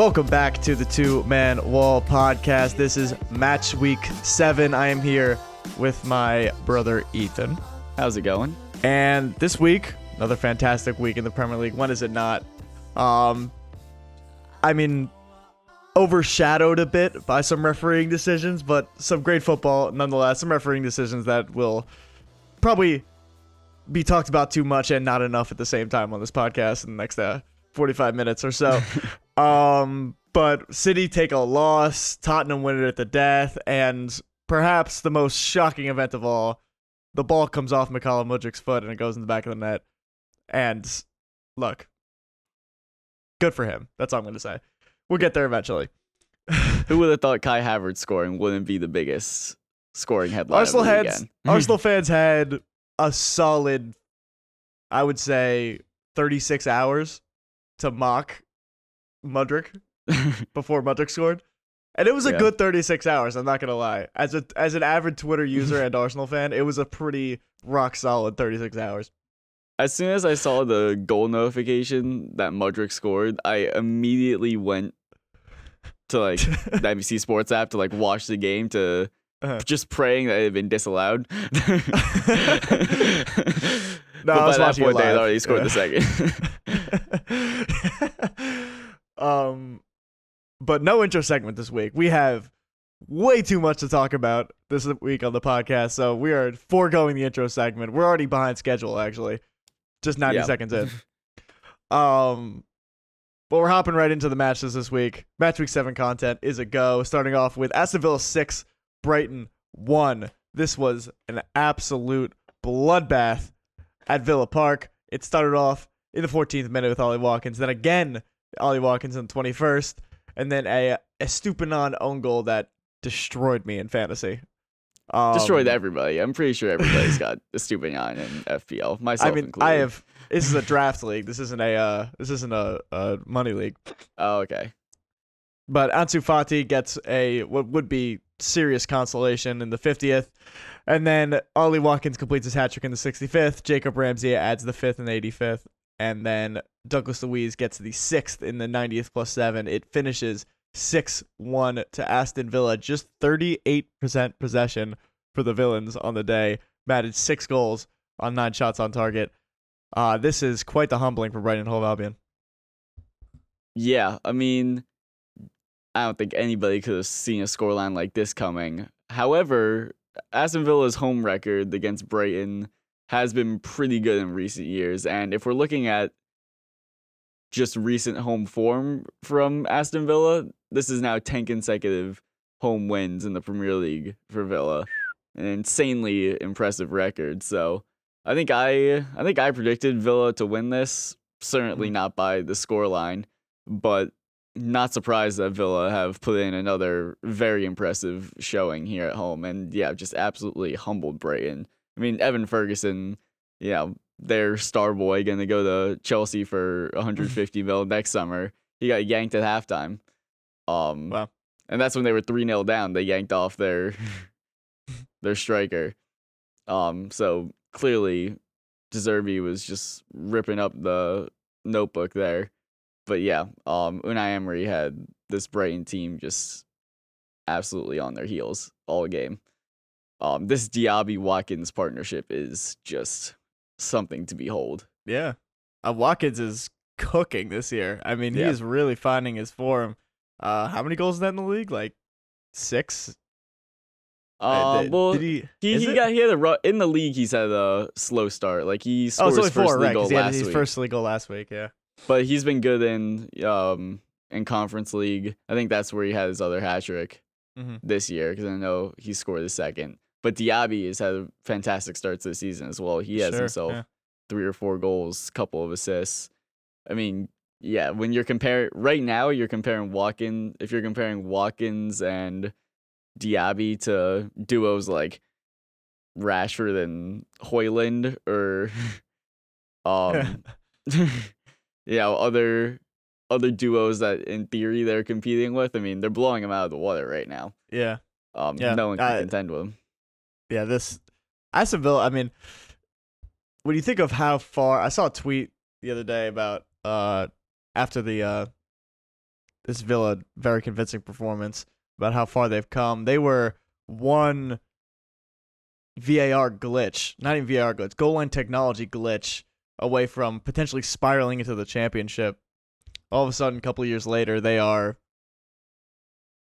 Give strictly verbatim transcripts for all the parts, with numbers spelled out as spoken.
Welcome back to the Two Man Wall Podcast. This is match week seven. I am here with my brother Ethan. How's it going? And this week, another fantastic week in the Premier League. When is it not? Um, I mean, overshadowed a bit by some refereeing decisions, but some great football nonetheless. Some refereeing decisions that will probably be talked about too much and not enough at the same time on this podcast in the next uh, forty-five minutes or so. um, but City take a loss, Tottenham win it at the death, and perhaps the most shocking event of all, the ball comes off Mykhailo Mudryk's foot and it goes in the back of the net. And look, good for him. That's all I'm going to say. We'll get there eventually. Who would have thought Kai Havertz scoring wouldn't be the biggest scoring headline? Arsenal heads, Arsenal fans had a solid, I would say, thirty-six hours to mock Mudryk before Mudryk scored. And it was a yeah. good thirty-six hours, I'm not going to lie. As a as an avid Twitter user and Arsenal fan, it was a pretty rock-solid thirty-six hours. As soon as I saw the goal notification that Mudryk scored, I immediately went to like the N B C Sports app to like watch the game, to uh-huh. just praying that it had been disallowed. no, but I was by that point, they had already scored yeah. the second. um... But no intro segment this week. We have way too much to talk about this week on the podcast, so we are foregoing the intro segment. We're already behind schedule, actually, just ninety yep. seconds in. Um, but we're hopping right into the matches this week. Match Week seven content is a go, starting off with Aston Villa six, Brighton one. This was an absolute bloodbath at Villa Park. It started off in the fourteenth minute with Ollie Watkins, then again Ollie Watkins in the twenty-first. And then a, a Stupinan own goal that destroyed me in fantasy. Um, destroyed everybody. I'm pretty sure everybody's got a Stupinan in F P L. Myself I mean, included. I have. This is a draft league. This isn't a. Uh, this isn't a, a money league. Oh, okay. But Ansu Fati gets a what would be serious consolation in the fiftieth, and then Ollie Watkins completes his hat trick in the sixty-fifth. Jacob Ramsey adds the fifth and eighty-fifth. And then Douglas Luiz gets the sixth in the ninetieth plus seven. It finishes six one to Aston Villa. Just thirty-eight percent possession for the Villains on the day. Matted six goals on nine shots on target. Uh, this is quite the humbling for Brighton and Hove Albion. Yeah, I mean, I don't think anybody could have seen a scoreline like this coming. However, Aston Villa's home record against Brighton has been pretty good in recent years. And if we're looking at just recent home form from Aston Villa, this is now ten consecutive home wins in the Premier League for Villa. An insanely impressive record. So I think I I think I predicted Villa to win this, certainly not by the scoreline, but not surprised that Villa have put in another very impressive showing here at home. And yeah, just absolutely humbled Brighton. I mean, Evan Ferguson, you know, their star boy, going to go to Chelsea for one hundred fifty mil next summer. He got yanked at halftime. Um, wow. And that's when they were three nil down. They yanked off their their striker. Um, so clearly, De Zerbi was just ripping up the notebook there. But yeah, um, Unai Emery had this Brighton team just absolutely on their heels all game. Um, this Diaby-Watkins partnership is just something to behold. Yeah. Uh, Watkins is cooking this year. I mean, he yeah. is really finding his form. Uh, how many goals is that in the league? Like six? Uh, did, well, did he, he, he got, he had a, in the league, he's had a slow start. Like, he scored oh, so his first four, league right, goal last week. He had his first league goal last week, yeah. But he's been good in um in Conference League. I think that's where he had his other hat trick mm-hmm. this year, because I know he scored the second. But Diaby has had fantastic starts this season as well. He has sure, himself yeah. three or four goals, couple of assists. I mean, yeah, when you're comparing right now, you're comparing Watkins. If you're comparing Watkins and Diaby to duos like Rashford and Højlund, or um, you know, other other duos that in theory they're competing with. I mean, they're blowing them out of the water right now. Yeah, um, yeah. no one can I, contend with them. Yeah, this Aston Villa, I mean, when you think of how far, I saw a tweet the other day about uh, after the uh, this Villa very convincing performance about how far they've come. They were one V A R glitch, not even V A R glitch, goal line technology glitch away from potentially spiraling into the championship. All of a sudden, a couple of years later, they are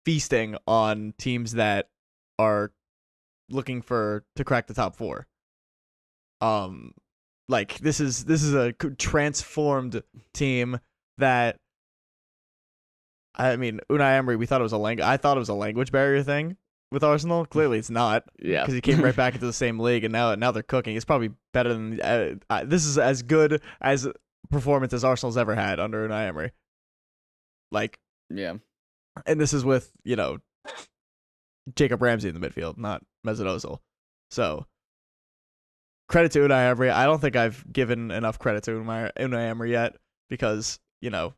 feasting on teams that are looking for to crack the top four. Um, like this is this is a transformed team that, I mean, Unai Emery, we thought it was a language. I thought it was a language barrier thing with Arsenal. Clearly, it's not. Yeah, because he came right back into the same league, and now now they're cooking. It's probably better than uh, uh, this is as good as performance as Arsenal's ever had under Unai Emery. Like, yeah, and this is with, you know, Jacob Ramsey in the midfield, not Mesut Ozil. So credit to Unai Emery. I don't think I've given enough credit to Unai, Unai Emery yet because, you know,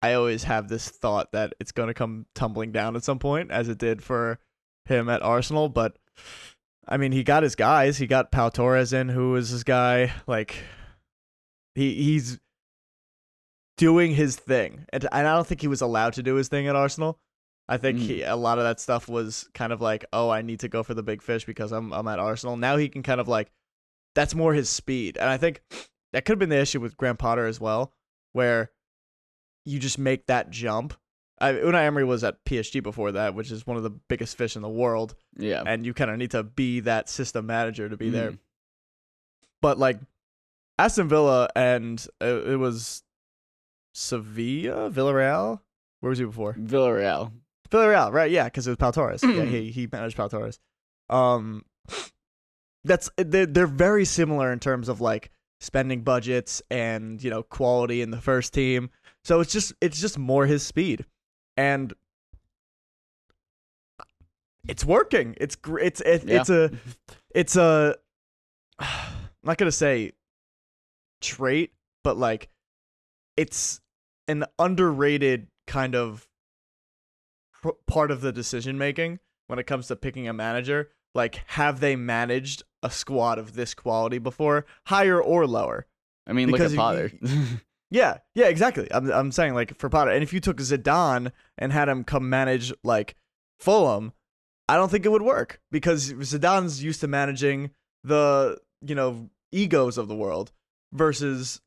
I always have this thought that it's going to come tumbling down at some point, as it did for him at Arsenal. But, I mean, he got his guys. He got Pau Torres in, who was his guy. Like, he he's doing his thing. And, and I don't think he was allowed to do his thing at Arsenal. I think mm. he, a lot of that stuff was kind of like, oh, I need to go for the big fish because I'm I'm at Arsenal. Now he can kind of like, that's more his speed. And I think that could have been the issue with Graham Potter as well, where you just make that jump. I, Unai Emery was at P S G before that, which is one of the biggest fish in the world. Yeah. And you kind of need to be that system manager to be mm. there. But like Aston Villa and it, it was Sevilla, Villarreal. Where was he before? Villarreal. Villarreal, right? Yeah, because it was Pau Torres. yeah, he he managed Pau Torres. Um, that's they're, they're very similar in terms of like spending budgets and, you know, quality in the first team. So it's just it's just more his speed, and it's working. It's it's it, yeah. it's a it's a I'm not gonna say trait, but like it's an underrated kind of part of the decision making when it comes to picking a manager. Like, have they managed a squad of this quality before, higher or lower? I mean, because look at Potter. yeah, yeah, exactly. I'm I'm saying like for Potter, and if you took Zidane and had him come manage like Fulham, I don't think it would work because Zidane's used to managing the, you know, egos of the world versus.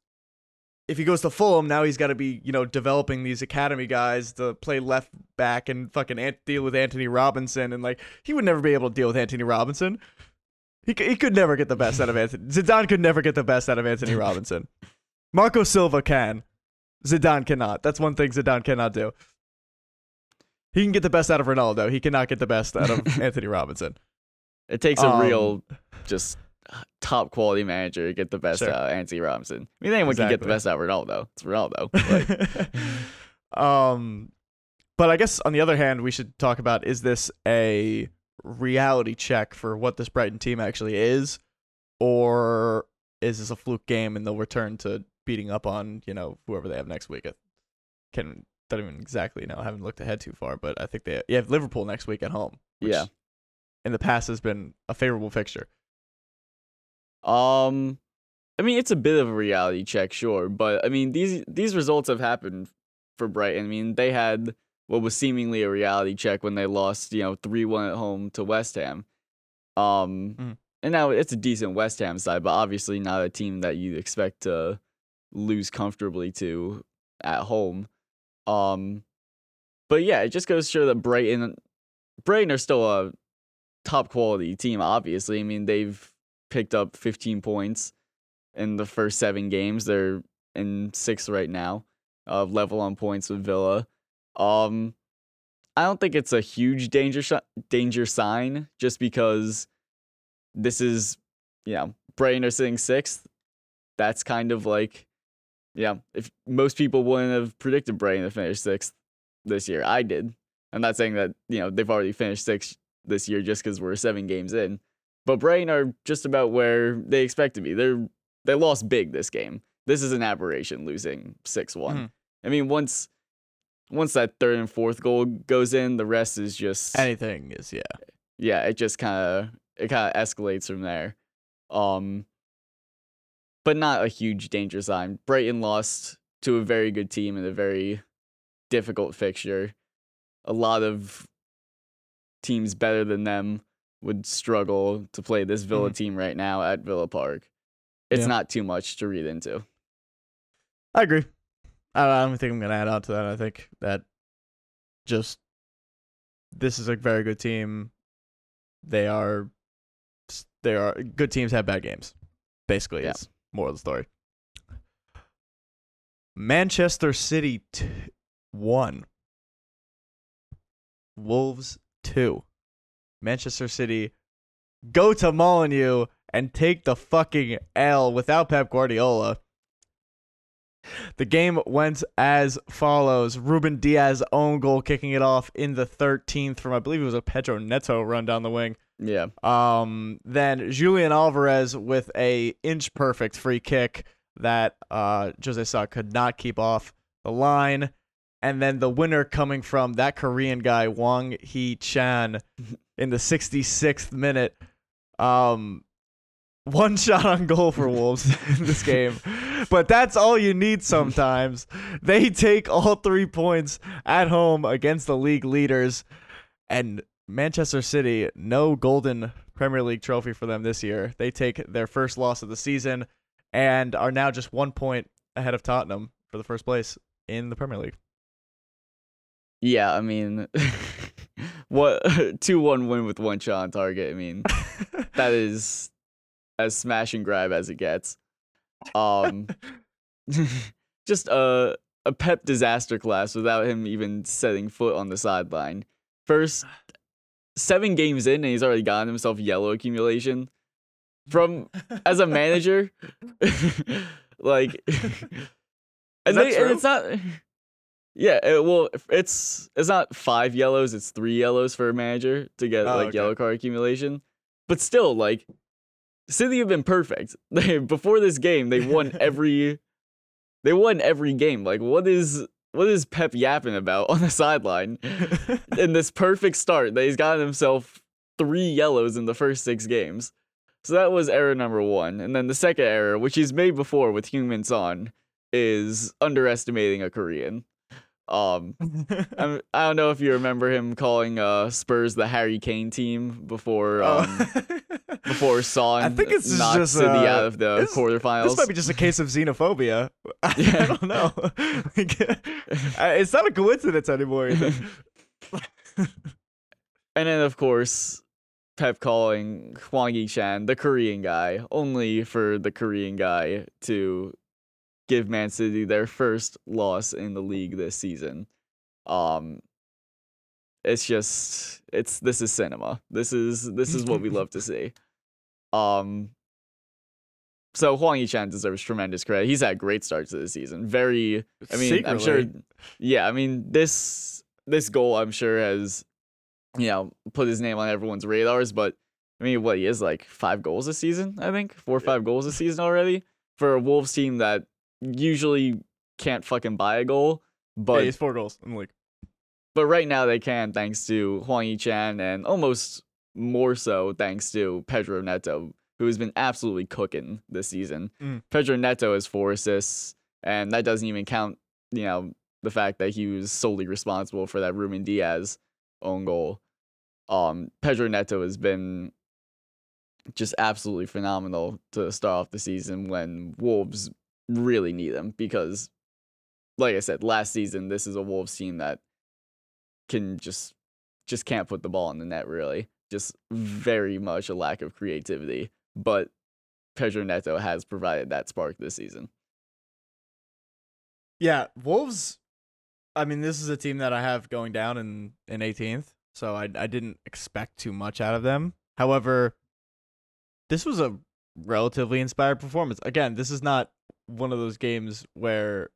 If he goes to Fulham, now he's got to be, you know, developing these academy guys to play left back and fucking ant- deal with Anthony Robinson. And, like, he would never be able to deal with Anthony Robinson. He, c- he could never get the best out of Anthony. Zidane could never get the best out of Anthony Robinson. Marco Silva can. Zidane cannot. That's one thing Zidane cannot do. He can get the best out of Ronaldo. He cannot get the best out of Anthony Robinson. It takes a um, real just... top quality manager to get the best sure. out of Anthony Robinson. I mean, anyone exactly. can get the best out of Ronaldo. It's Ronaldo. Like. um, but I guess on the other hand, we should talk about, is this a reality check for what this Brighton team actually is? Or is this a fluke game and they'll return to beating up on, you know, whoever they have next week? I can, don't even exactly know. I haven't looked ahead too far, but I think they you have Liverpool next week at home. Which yeah. in the past has been a favorable fixture. Um, I mean, it's a bit of a reality check, sure, but I mean, these these results have happened for Brighton. I mean, they had what was seemingly a reality check when they lost, you know, three one at home to West Ham. Um, mm. And now it's a decent West Ham side, but obviously not a team that you'd expect to lose comfortably to at home. Um, but yeah, it just goes to show that Brighton, Brighton are still a top quality team, obviously. I mean, they've picked up fifteen points in the first seven games. They're in sixth right now, uh, level on points with Villa. Um, I don't think it's a huge danger sh- danger sign just because this is, you know, Brighton are sitting sixth. That's kind of like, yeah, if most people wouldn't have predicted Brighton to finish sixth this year. I did. I'm not saying that, you know, they've already finished sixth this year just because we're seven games in. But Brighton are just about where they expect to be. They're they lost big this game. This is an aberration losing six one. Mm-hmm. I mean, once once that third and fourth goal goes in, the rest is just anything is yeah. Yeah, it just kind of it kind of escalates from there. Um but not a huge danger sign. Brighton lost to a very good team and a very difficult fixture. A lot of teams better than them would struggle to play this Villa mm-hmm. team right now at Villa Park. It's yeah. not too much to read into. I agree. I don't think I'm going to add on to that. I think that just this is a very good team. They are, they are good teams have bad games. Basically, yeah. It's more of the story. Manchester City t- one, Wolves two. Manchester City go to Molineux and take the fucking L without Pep Guardiola. The game went as follows. Ruben Diaz own goal, kicking it off in the thirteenth from, I believe it was a Pedro Neto run down the wing. Yeah. Um. Then Julian Alvarez with a inch perfect free kick that uh, Jose Sa could not keep off the line. And then the winner coming from that Korean guy, Hwang Hee-chan, in the sixty-sixth minute. Um, one shot on goal for Wolves in this game. But that's all you need sometimes. They take all three points at home against the league leaders. And Manchester City, no golden Premier League trophy for them this year. They take their first loss of the season and are now just one point ahead of Tottenham for the first place in the Premier League. Yeah, I mean, what two one win with one shot on target. I mean, that is as smash and grab as it gets. Um, just a a Pep disaster class without him even setting foot on the sideline. First seven games in, and he's already gotten himself yellow accumulation. From as a manager, like, and, they, and it's not. Yeah, it, well, it's it's not five yellows; it's three yellows for a manager to get oh, like okay. yellow card accumulation. But still, like, City have been perfect. They before this game, they won every, they won every game. Like, what is what is Pep yapping about on the sideline? In this perfect start, that he's gotten himself three yellows in the first six games. So that was error number one, and then the second error, which he's made before with Heung-min Son, is underestimating a Korean. Um, I don't know if you remember him calling uh, Spurs the Harry Kane team before um, oh. before Son I think it's knocked just, City uh, out of the this, quarterfinals. This might be just a case of xenophobia. I, yeah. I don't know. It's not a coincidence anymore. And then, of course, Pep calling Hwang Hee-chan, the Korean guy, only for the Korean guy to give Man City their first loss in the league this season. Um, it's just, it's this is cinema. This is this is what we love to see. Um, so Hwang Hee-chan deserves tremendous credit. He's had great starts to the season. Very, I mean, Secretly. I'm sure. Yeah, I mean this this goal, I'm sure, has, you know, put his name on everyone's radars. But I mean, what he is like five goals this season, I think four or five goals this season already for a Wolves team that usually can't fucking buy a goal, but yeah, he's four goals in the league. But right now they can, thanks to Hwang Hee-chan, and almost more so thanks to Pedro Neto, who has been absolutely cooking this season. Mm. Pedro Neto has four assists, and that doesn't even count, you know, the fact that he was solely responsible for that Ruben Diaz own goal. Um, Pedro Neto has been just absolutely phenomenal to start off the season when Wolves really need them, because like I said last season, this is a Wolves team that can just just can't put the ball in the net, really. Just very much a lack of creativity, but Pedro Neto has provided that spark this season. Yeah, Wolves, I mean, this is a team that I have going down in, in eighteenth, so I I didn't expect too much out of them. However, this was a relatively inspired performance. Again, this is not one of those games where,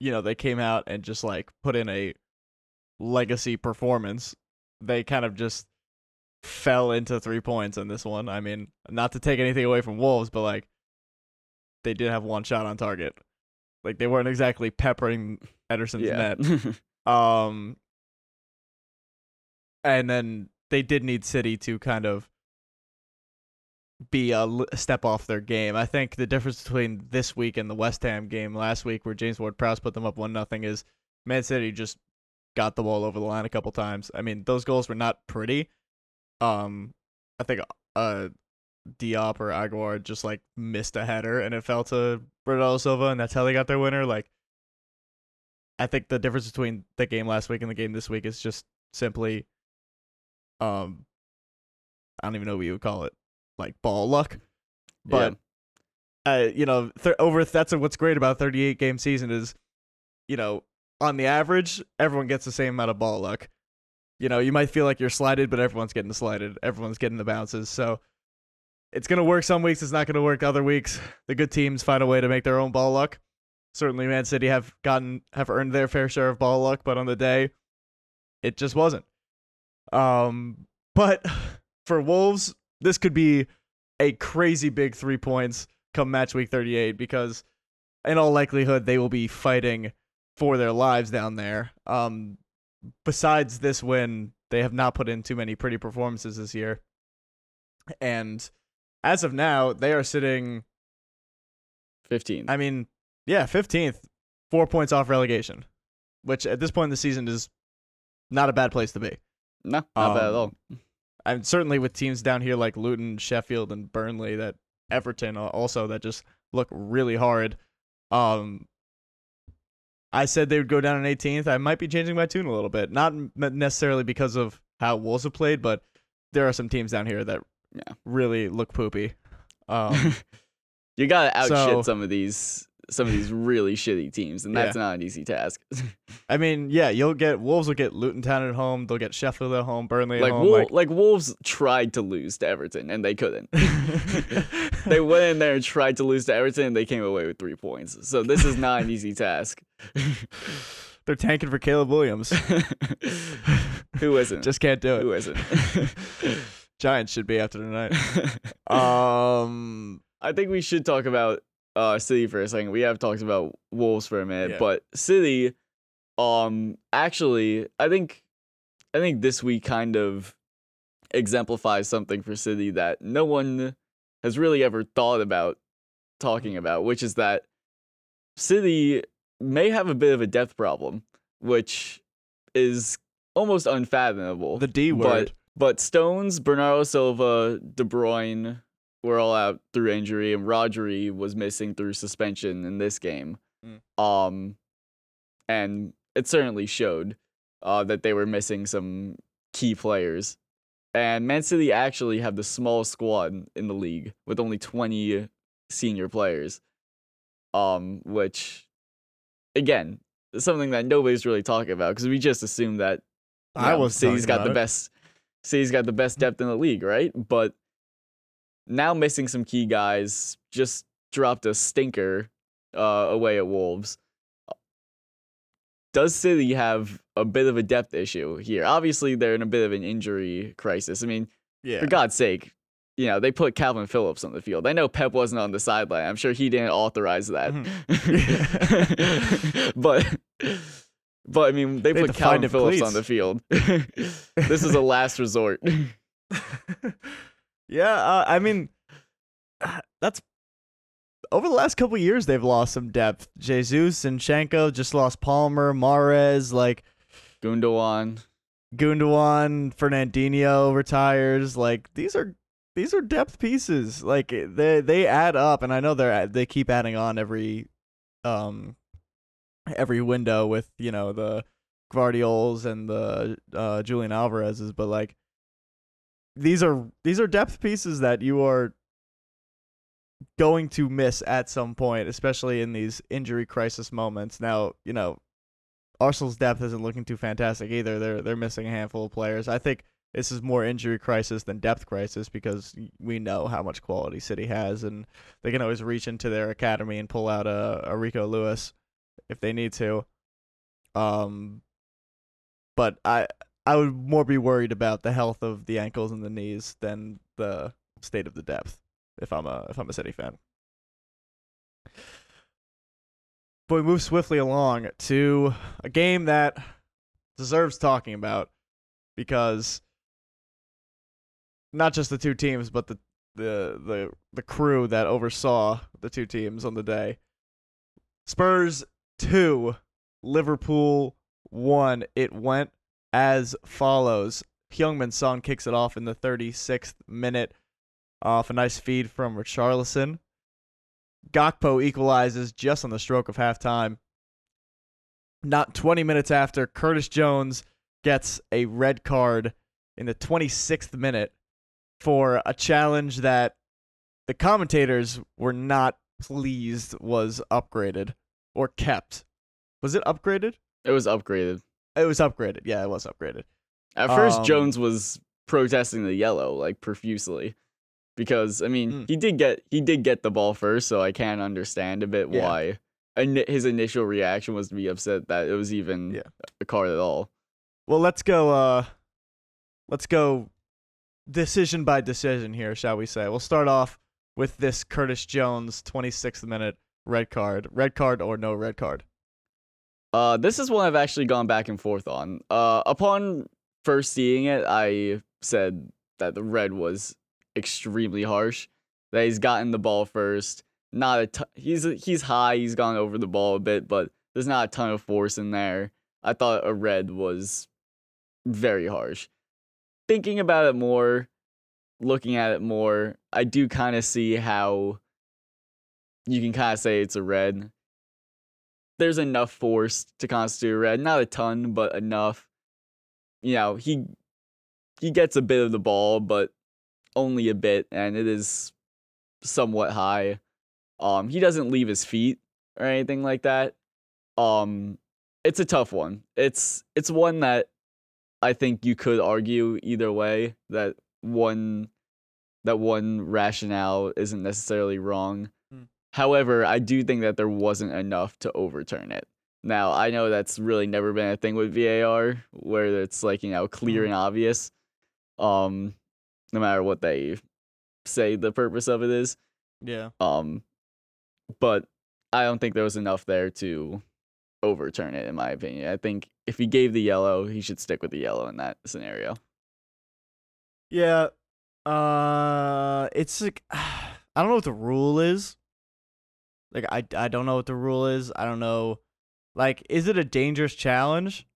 you know, they came out and just like put in a legacy performance. They kind of just fell into three points in this one. I mean, not to take anything away from Wolves, but like they did have one shot on target. Like they weren't exactly peppering Ederson's yeah. net. um, and then they did need City to kind of be a step off their game. I think the difference between this week and the West Ham game last week, where James Ward-Prowse put them up one nothing, is Man City just got the ball over the line a couple times. I mean, those goals were not pretty. Um, I think uh, Diop or Aguilar just like missed a header and it fell to Bernardo Silva, and that's how they got their winner. Like, I think the difference between the game last week and the game this week is just simply, um, I don't even know what you would call it, like ball luck. But yeah. uh, you know, th- over that's what's great about a thirty-eight game season is, you know, on the average, everyone gets the same amount of ball luck. You know, you might feel like you're slided, but everyone's getting slided. Everyone's getting the bounces. So it's going to work some weeks. It's not going to work other weeks. The good teams find a way to make their own ball luck. Certainly, Man City have gotten have earned their fair share of ball luck, but on the day, it just wasn't. Um, but for Wolves, this could be a crazy big three points come match week thirty-eight, because in all likelihood, they will be fighting for their lives down there. Um, besides this win, they have not put in too many pretty performances this year. And as of now, they are sitting fifteenth. I mean, yeah, fifteenth, four points off relegation, which at this point in the season is not a bad place to be. No, not um, bad at all. And certainly with teams down here like Luton, Sheffield, and Burnley, that Everton also, that just look really hard. Um, I said they would go down in eighteenth. I might be changing my tune a little bit, not necessarily because of how Wolves have played, but there are some teams down here that yeah. really look poopy. Um, you gotta out shit so, some of these. some of these really shitty teams, and that's yeah. not an easy task. I mean, yeah, you'll get Wolves will get Luton Town at home, they'll get Sheffield at home, Burnley at like, home. Wol- like, like Wolves tried to lose to Everton, and they couldn't. They went in there and tried to lose to Everton, and they came away with three points. So this is not an easy task. They're tanking for Caleb Williams. Who isn't? Just can't do it. Who isn't? Giants should be after tonight. Um, I think we should talk about Uh, City for a second. We have talked about Wolves for a minute, yeah. but City, um, actually, I think, I think this week kind of exemplifies something for City that no one has really ever thought about talking about, which is that City may have a bit of a depth problem, which is almost unfathomable. The D word. But, but Stones, Bernardo Silva, De Bruyne were all out through injury, and Rodri was missing through suspension in this game. Mm. Um, and it certainly showed uh, that they were missing some key players. And Man City actually have the smallest squad in the league with only twenty senior players, um, which, again, is something that nobody's really talking about, because we just assume that you know, I was City's got the it. best. City's got the best depth in the league, right? But now missing some key guys, just dropped a stinker uh, away at Wolves. Does City have a bit of a depth issue here? Obviously, they're in a bit of an injury crisis. I mean, yeah. for God's sake, you know, they put Calvin Phillips on the field. I know Pep wasn't on the sideline. I'm sure he didn't authorize that. Mm. but, but I mean, they, they put Calvin it, Phillips please. on the field. This is a last resort. Yeah, uh, I mean, that's over the last couple of years they've lost some depth. Jesus, Zinchenko, just lost Palmer, Mahrez, like Gundogan, Gundogan, Fernandinho retires. Like these are these are depth pieces. Like they they add up, and I know they're they keep adding on every um every window with you know the Guardiolas and the uh, Julian Alvarez's, but like. These are these are depth pieces that you are going to miss at some point, especially in these injury crisis moments. Now, you know, Arsenal's depth isn't looking too fantastic either. They're they're missing a handful of players. I think this is more injury crisis than depth crisis because we know how much quality City has, and they can always reach into their academy and pull out a, a Rico Lewis if they need to. Um, but I. I would more be worried about the health of the ankles and the knees than the state of the depth if I'm a if I'm a City fan. But we move swiftly along to a game that deserves talking about because not just the two teams, but the the the, the crew that oversaw the two teams on the day. Spurs two, Liverpool won. It went as follows. Heung-min Son kicks it off in the thirty-sixth minute off a nice feed from Richarlison. Gakpo equalizes just on the stroke of halftime. Not twenty minutes after, Curtis Jones gets a red card in the twenty-sixth minute for a challenge that the commentators were not pleased was upgraded or kept. Was it upgraded? It was upgraded. It was upgraded. Yeah, it was upgraded. At first, um, Jones was protesting the yellow, like, profusely. Because, I mean, mm. he did get he did get the ball first, so I can understand a bit yeah. why in- his initial reaction was to be upset that it was even yeah. a card at all. Well, let's go, uh, let's go decision by decision here, shall we say. We'll start off with this Curtis Jones twenty-sixth minute red card. Red card or no red card? Uh, this is one I've actually gone back and forth on. Uh, upon first seeing it, I said that the red was extremely harsh, that he's gotten the ball first. Not a t- he's he's high, he's gone over the ball a bit, but there's not a ton of force in there. I thought a red was very harsh. Thinking about it more, looking at it more, I do kind of see how you can kind of say it's a red. There's enough force to constitute a red. Not a ton, but enough. You know, he he gets a bit of the ball, but only a bit, and it is somewhat high. Um, he doesn't leave his feet or anything like that. Um, it's a tough one. It's it's one that I think you could argue either way. That one that one rationale isn't necessarily wrong. Mm. However, I do think that there wasn't enough to overturn it. Now, I know that's really never been a thing with V A R, where it's like, you know, clear and obvious, um, no matter what they say the purpose of it is. Yeah. Um, but I don't think there was enough there to overturn it, in my opinion. I think if he gave the yellow, he should stick with the yellow in that scenario. Yeah. Uh, it's like, I don't know what the rule is. Like, I, I don't know what the rule is. I don't know. Like, is it a dangerous challenge?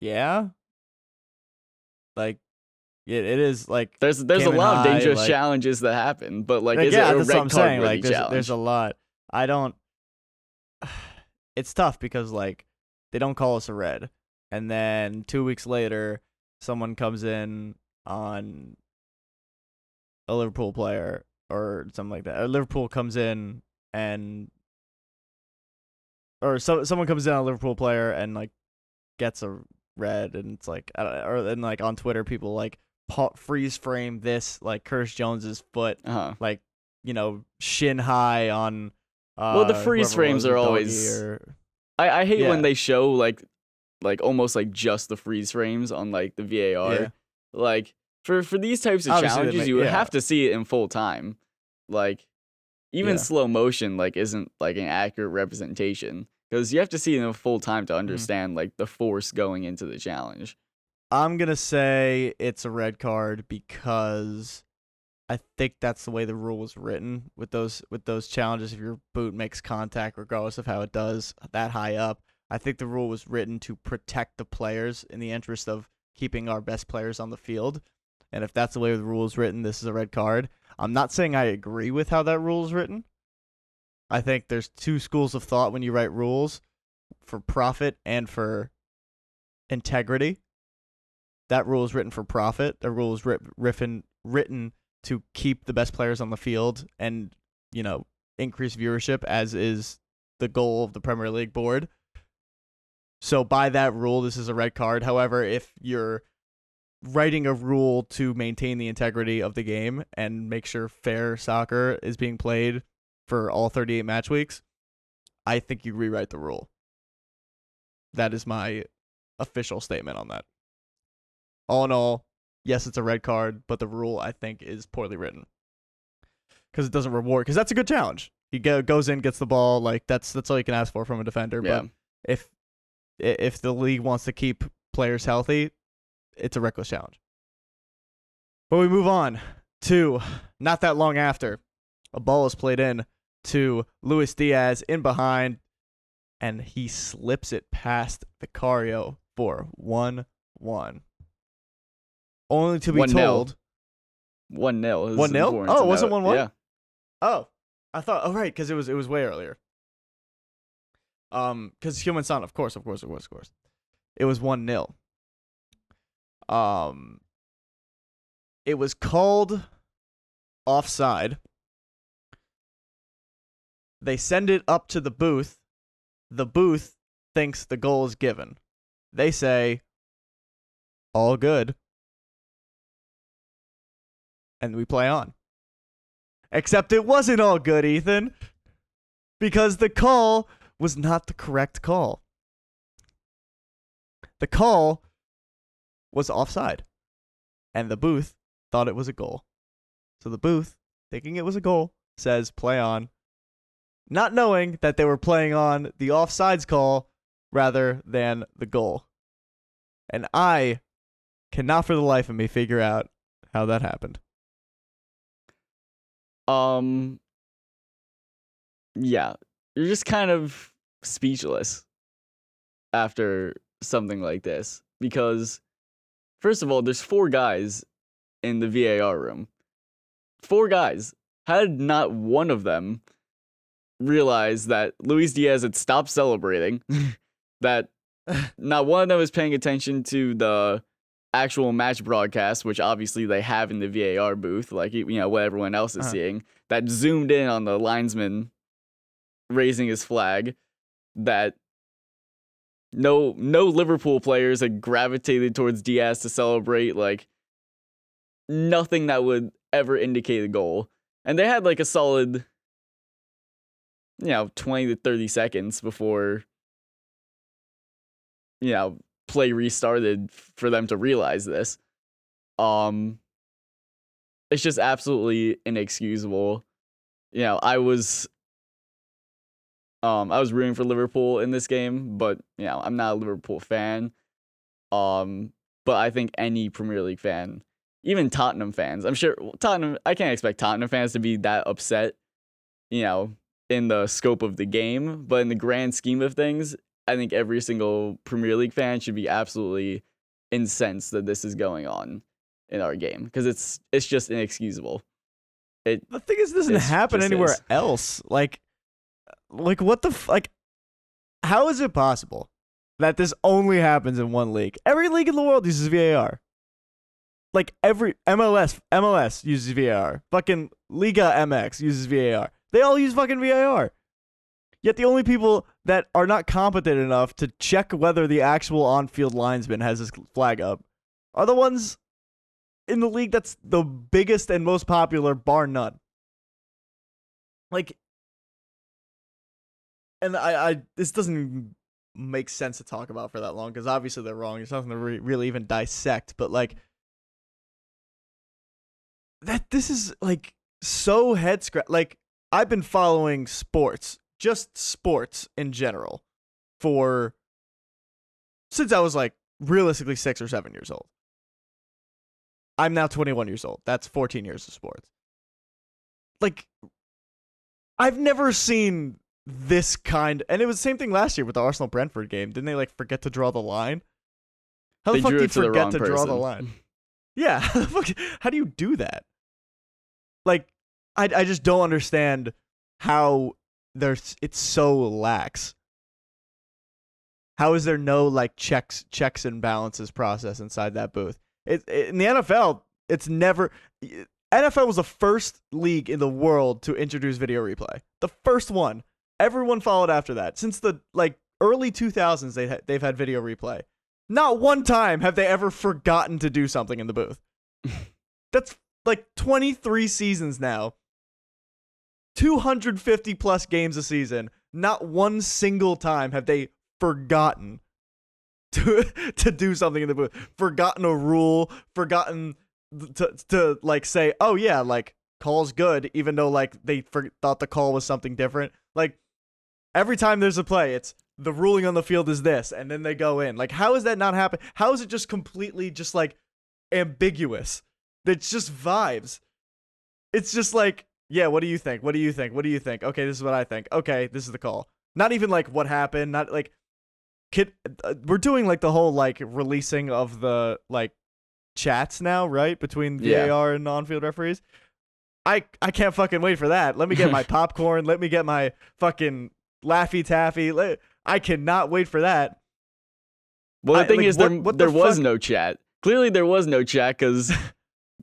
Yeah. Like, it, it is, like... There's there's a lot high, of dangerous like, challenges that happen, but, like, like is yeah, it a red card saying. Like, there's, challenge? There's a lot. I don't... It's tough because, like, they don't call us a red. And then two weeks later, someone comes in on a Liverpool player or something like that. Or Liverpool comes in and... Or so, someone comes down a Liverpool player and like gets a red, and it's like, I don't know, or then like on Twitter people like pa- freeze frame this like Curtis Jones's foot, uh-huh. like, you know, shin high on. Uh, well, the freeze frames are always. Or, I, I hate yeah. when they show like, like almost like just the freeze frames on like the V A R. Yeah. Like for for these types of Obviously challenges, make, you would yeah. have to see it in full time, like. Even yeah. slow motion, like, isn't, like, an accurate representation. Because you have to see it in full time to understand, mm-hmm. like, the force going into the challenge. I'm going to say it's a red card because I think that's the way the rule was written with those with those challenges. If your boot makes contact, regardless of how it does, that high up. I think the rule was written to protect the players in the interest of keeping our best players on the field. And if that's the way the rule is written, this is a red card. I'm not saying I agree with how that rule is written. I think there's two schools of thought when you write rules, for profit and for integrity. That rule is written for profit. The rule is written written to keep the best players on the field and, you know, increase viewership, as is the goal of the Premier League board. So by that rule, this is a red card. However, if you're writing a rule to maintain the integrity of the game and make sure fair soccer is being played for all thirty-eight match weeks, I think you rewrite the rule. That is my official statement on that. All in all, yes, it's a red card, but the rule, I think, is poorly written because it doesn't reward. Because that's a good challenge. He goes in, gets the ball. Like that's that's all you can ask for from a defender. Yeah. But if if the league wants to keep players healthy, it's a reckless challenge. But we move on to not that long after. A ball is played in to Luis Diaz in behind, and he slips it past Vicario for one one. Only to be one told. one nil. one nil? one nil? Oh, it wasn't one one? Yeah. Oh, I thought, oh, right, because it was, it was way earlier. Um, because Human Son, of course, of course, of course, of course. It was one nil. Um, it was called offside. They send it up to the booth. The booth thinks the goal is given. They say, all good. And we play on. Except it wasn't all good, Ethan. Because the call was not the correct call. The call was offside. And the booth thought it was a goal. So the booth, thinking it was a goal, says play on. Not knowing that they were playing on the offsides call rather than the goal. And I cannot for the life of me figure out how that happened. Um, yeah, you're just kind of speechless after something like this. Because, first of all, there's four guys in the V A R room. Four guys. How did not one of them realize that Luis Diaz had stopped celebrating, that not one of them was paying attention to the actual match broadcast, which obviously they have in the V A R booth, like, you know, what everyone else is uh-huh. seeing, that zoomed in on the linesman raising his flag, that no no Liverpool players had gravitated towards Diaz to celebrate, like, nothing that would ever indicate a goal. And they had, like, a solid, you know, twenty to thirty seconds before, you know, play restarted for them to realize this. Um, it's just absolutely inexcusable. You know, I was, um, I was rooting for Liverpool in this game, but, you know, I'm not a Liverpool fan. Um, but I think any Premier League fan, even Tottenham fans, I'm sure Tottenham, I can't expect Tottenham fans to be that upset, you know, in the scope of the game, but in the grand scheme of things, I think every single Premier League fan should be absolutely incensed that this is going on in our game, because it's it's just inexcusable. It the thing is, this doesn't happen anywhere is. else. Like, like what the f- like? How is it possible that this only happens in one league? Every league in the world uses V A R. Like every M L S M L S uses V A R. Fucking Liga M X uses V A R. They all use fucking V A R. Yet the only people that are not competent enough to check whether the actual on-field linesman has his flag up are the ones in the league that's the biggest and most popular, bar none. Like, and I, I this doesn't make sense to talk about for that long, because obviously they're wrong. There's nothing to re- really even dissect, but, like, that this is, like, so head-scratch. Like, I've been following sports, just sports in general, for since I was, like, realistically six or seven years old. I'm now twenty-one years old. That's fourteen years of sports. Like, I've never seen this kind, and it was the same thing last year with the Arsenal Brentford game. Didn't they, like, forget to draw the line? How the they fuck do you forget to person. draw the line? Yeah, how the fuck, how do you do that? Like, I I just don't understand how there's it's so lax. How is there no, like, checks checks and balances process inside that booth? It, it, in the N F L, it's never... N F L was the first league in the world to introduce video replay. The first one. Everyone followed after that. Since the, like, early two thousands, they ha- they've had video replay. Not one time have they ever forgotten to do something in the booth. That's, like, twenty-three seasons now. two hundred fifty plus games a season. Not one single time have they forgotten to to do something in the booth. Forgotten a rule. Forgotten to to like say, oh yeah, like, call's good, even though, like, they for- thought the call was something different. Like, every time there's a play, it's the ruling on the field is this, and then they go in. Like, how is that not happen? How is it just completely just, like, ambiguous? It's just vibes. It's just like, yeah, what do you think? What do you think? What do you think? Okay, this is what I think. Okay, this is the call. Not even like what happened. Not like kid. Uh, we're doing like the whole like releasing of the like chats now, right? Between V A R yeah. and on-field referees. I I can't fucking wait for that. Let me get my popcorn. Let me get my fucking Laffy Taffy. Let, I cannot wait for that. Well, the I, thing like, is, what, there what the there was no chat. Clearly, there was no chat because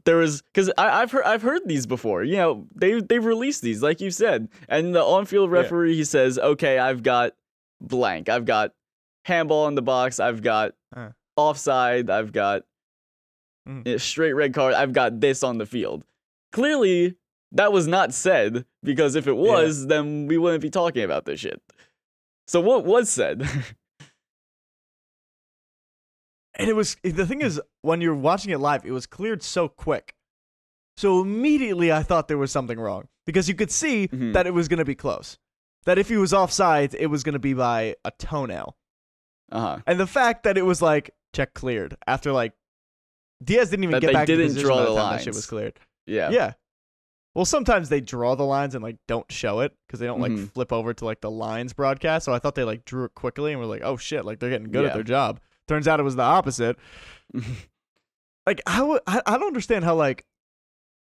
there was because I've heard I've heard these before. You know, they they've released these, like you said. And the on-field referee, yeah. he says, "Okay, I've got blank. I've got handball in the box. I've got uh. offside. I've got mm. straight red card. I've got this on the field." Clearly, that was not said, because if it was, yeah. then we wouldn't be talking about this shit. So what was said? And it was, the thing is, when you're watching it live, it was cleared so quick. So immediately I thought there was something wrong, because you could see mm-hmm. that it was going to be close. That if he was offside, it was going to be by a toenail. Uh-huh. And the fact that it was like, check cleared, after like, Diaz didn't even that get back to the position by the time that shit was cleared. Yeah. Yeah. Well, sometimes they draw the lines and like don't show it because they don't like mm-hmm. flip over to like the lines broadcast. So I thought they like drew it quickly and were like, oh shit, like they're getting good yeah. at their job. Turns out it was the opposite. Like how I, I don't understand how like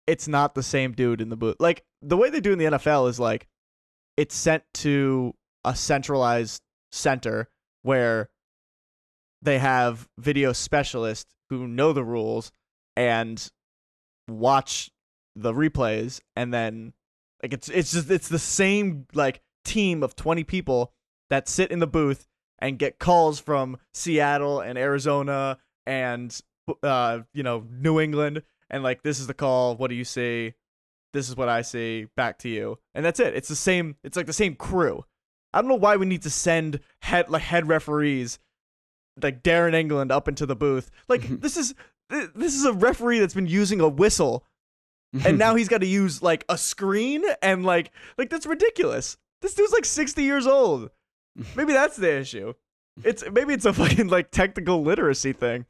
it's not the same dude in the booth. Like the way they do in the N F L is like it's sent to a centralized center where they have video specialists who know the rules and watch the replays, and then like it's it's just it's the same like team of twenty people that sit in the booth and get calls from Seattle and Arizona and uh you know New England, and like this is the call, what do you see, this is what I see, back to you, and that's it. It's the same, it's like the same crew. I don't know why we need to send head like head referees like Darren England up into the booth. Like this is this is a referee that's been using a whistle, and now he's got to use like a screen and like like that's ridiculous. This dude's like sixty years old. Maybe that's the issue. It's maybe it's a fucking like technical literacy thing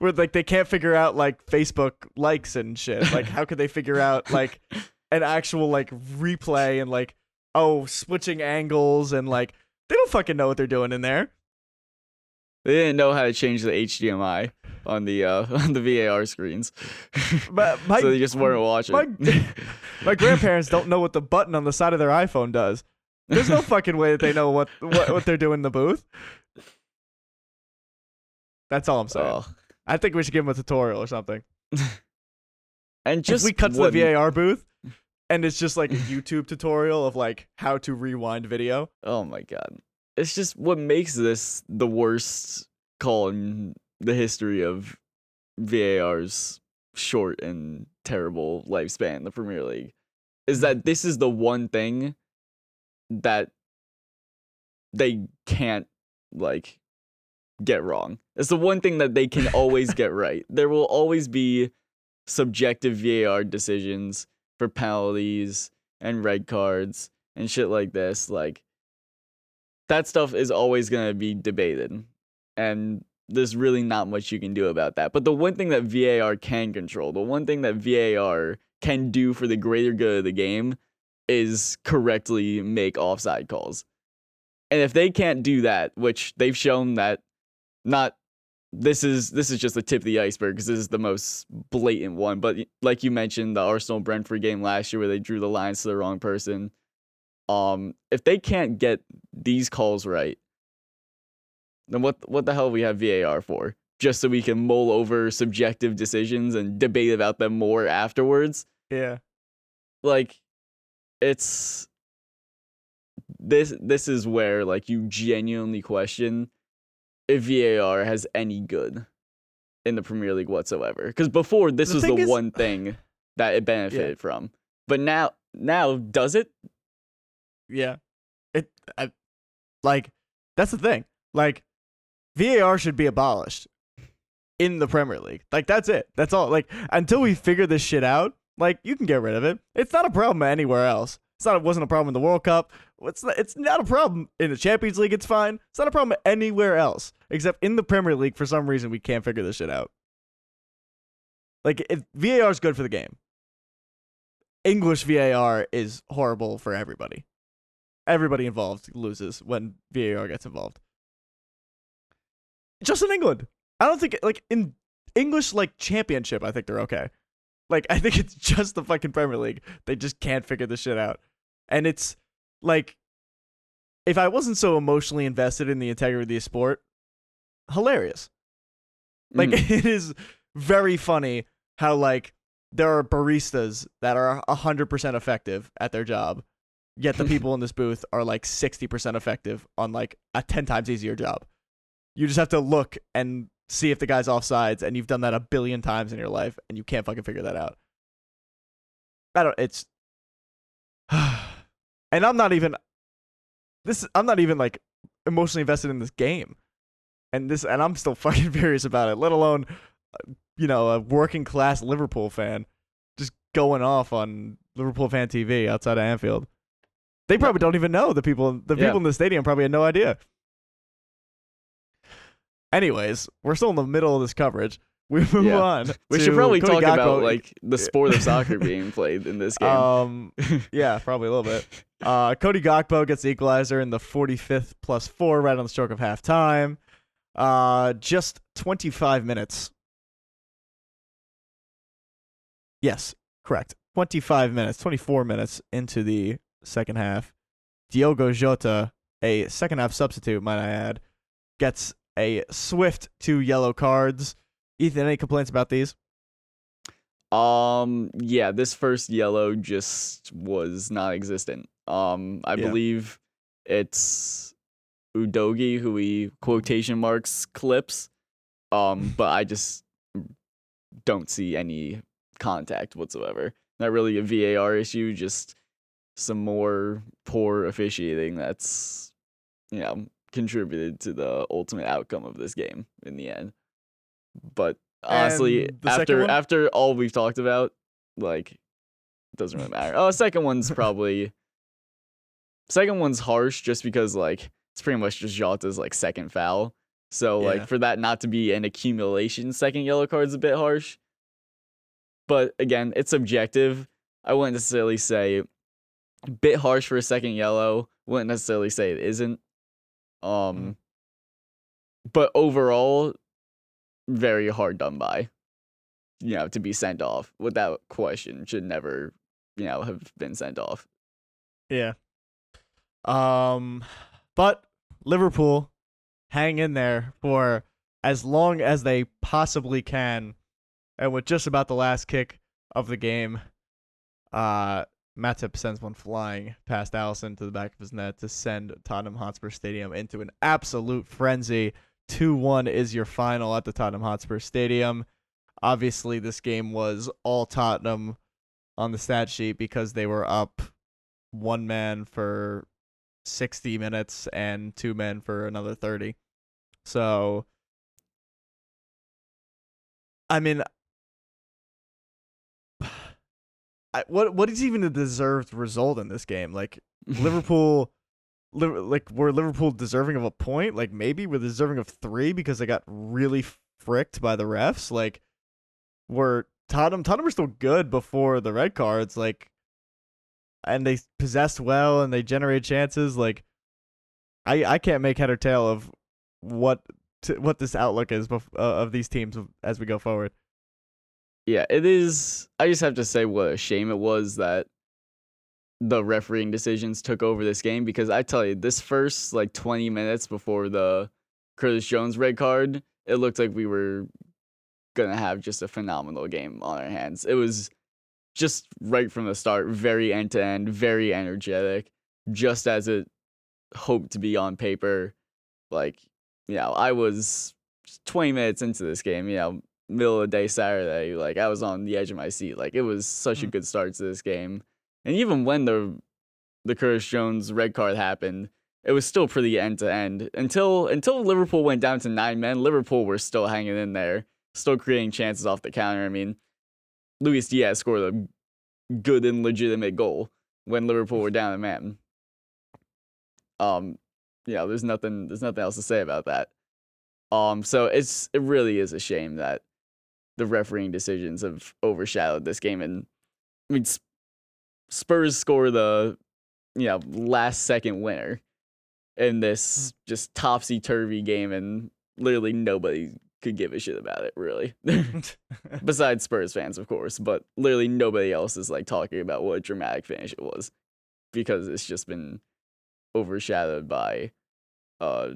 where like they can't figure out like Facebook likes and shit. Like how could they figure out like an actual like replay and like oh switching angles and like they don't fucking know what they're doing in there. They didn't know how to change the H D M I on the uh, on the V A R screens, but my, so they just weren't watching. My, my grandparents don't know what the button on the side of their iPhone does. There's no fucking way that they know what, what, what they're doing in the booth. That's all I'm saying. Oh. I think we should give them a tutorial or something. And just if we cut one. to the V A R booth, and it's just like a YouTube tutorial of like how to rewind video. Oh my god. It's just what makes this the worst call in the history of V A R's short and terrible lifespan, the Premier League, is that this is the one thing that they can't, like, get wrong. It's the one thing that they can always get right. There will always be subjective V A R decisions for penalties and red cards and shit like this, like, that stuff is always going to be debated, and there's really not much you can do about that. But the one thing that V A R can control, the one thing that V A R can do for the greater good of the game is correctly make offside calls. And if they can't do that, which they've shown that not this is this is just the tip of the iceberg because this is the most blatant one. But like you mentioned, the Arsenal-Brentford game last year where they drew the lines to the wrong person. Um, if they can't get these calls right, then what what the hell do we have V A R for? Just so we can mull over subjective decisions and debate about them more afterwards? Yeah. Like, it's... This, this is where, like, you genuinely question if V A R has any good in the Premier League whatsoever. Because before, this the was the is- one thing that it benefited yeah. from. But now, now, does it? Yeah, it I, like that's the thing. Like, V A R should be abolished in the Premier League. Like, that's it. That's all. Like, until we figure this shit out, like, you can get rid of it. It's not a problem anywhere else. It's not. It wasn't a problem in the World Cup. It's not, it's not a problem in the Champions League. It's fine. It's not a problem anywhere else except in the Premier League. For some reason, we can't figure this shit out. Like, if V A R is good for the game, English V A R is horrible for everybody. everybody involved loses when V A R gets involved. Just in England. I don't think, like, in English, like, championship, I think they're okay. Like, I think it's just the fucking Premier League. They just can't figure this shit out. And it's, like, if I wasn't so emotionally invested in the integrity of the sport, hilarious. Like, mm. it is very funny how, like, there are baristas that are one hundred percent effective at their job, yet the people in this booth are, like, sixty percent effective on, like, a ten times easier job. You just have to look and see if the guy's offsides, and you've done that a billion times in your life, and you can't fucking figure that out. I don't, it's... And I'm not even... This I'm not even, like, emotionally invested in this game. And this, and I'm still fucking furious about it, let alone, you know, a working-class Liverpool fan just going off on Liverpool Fan T V outside of Anfield. They probably don't even know. The people the yeah. people in the stadium probably had no idea. Anyways, we're still in the middle of this coverage. We move yeah. on. We should probably Cody talk Gakpo. About, like, the sport of soccer being played in this game. Um, yeah, probably a little bit. Uh, Cody Gakpo gets the equalizer in the forty-fifth plus four right on the stroke of halftime. Uh, just twenty-five minutes. Yes, correct. twenty-five minutes, twenty-four minutes into the second half. Diogo Jota, a second half substitute, might I add, gets a swift two yellow cards. Ethan, any complaints about these? Um, yeah, this first yellow just was non-existent. Um, I yeah. believe it's Udogi who he quotation marks clips. Um, but I just don't see any contact whatsoever. Not really a V A R issue, just some more poor officiating that's, you know, contributed to the ultimate outcome of this game in the end. But honestly, after after all we've talked about, like, it doesn't really matter. Oh, second one's probably second one's harsh just because, like, it's pretty much just Jota's, like, second foul. So, yeah. like, for that not to be an accumulation second yellow card's a bit harsh. But again, it's subjective. I wouldn't necessarily say a bit harsh for a second yellow. Wouldn't necessarily say it isn't. Um, mm. But overall, very hard done by, you know, to be sent off without question. Should never, you know, have been sent off. Yeah. Um, but Liverpool hang in there for as long as they possibly can. And with just about the last kick of the game, uh, Matip sends one flying past Alisson to the back of his net to send Tottenham Hotspur Stadium into an absolute frenzy. two one is your final at the Tottenham Hotspur Stadium. Obviously, this game was all Tottenham on the stat sheet because they were up one man for sixty minutes and two men for another thirty. So, I mean... I, what what is even the deserved result in this game? Like, Liverpool, li- like were Liverpool deserving of a point? Like, maybe were deserving of three because they got really fricked by the refs. Like, were Tottenham Tottenham were still good before the red cards. Like, and they possessed well and they generated chances. Like, I I can't make head or tail of what t- what this outlook is bef- uh, of these teams as we go forward. Yeah, it is. I just have to say what a shame it was that the refereeing decisions took over this game, because I tell you, this first, like, twenty minutes before the Curtis Jones red card, it looked like we were going to have just a phenomenal game on our hands. It was just right from the start, very end-to-end, very energetic, just as it hoped to be on paper. Like, you know, I was twenty minutes into this game, you know, middle of the day Saturday, like, I was on the edge of my seat. Like, it was such mm. a good start to this game. And even when the the Curtis Jones red card happened, it was still pretty end to end. Until until Liverpool went down to nine men, Liverpool were still hanging in there, still creating chances off the counter. I mean, Luis Diaz scored a good and legitimate goal when Liverpool were down a man. Um, you know, there's nothing there's nothing else to say about that. Um, so it's it really is a shame that the refereeing decisions have overshadowed this game. And I mean, Spurs score the you know, last second winner in this just topsy-turvy game, and literally nobody could give a shit about it, really. Besides Spurs fans, of course, but literally nobody else is like talking about what a dramatic finish it was, because it's just been overshadowed by a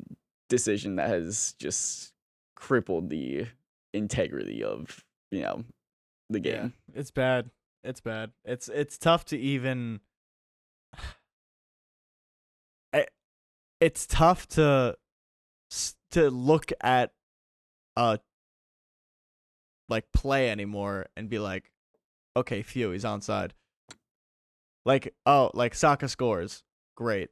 decision that has just crippled the integrity of, you know, the game. Yeah, it's bad. It's bad. It's it's tough to even I, it's tough to to look at a like play anymore and be like, okay, phew, he's onside. Like, oh, like Saka scores. Great.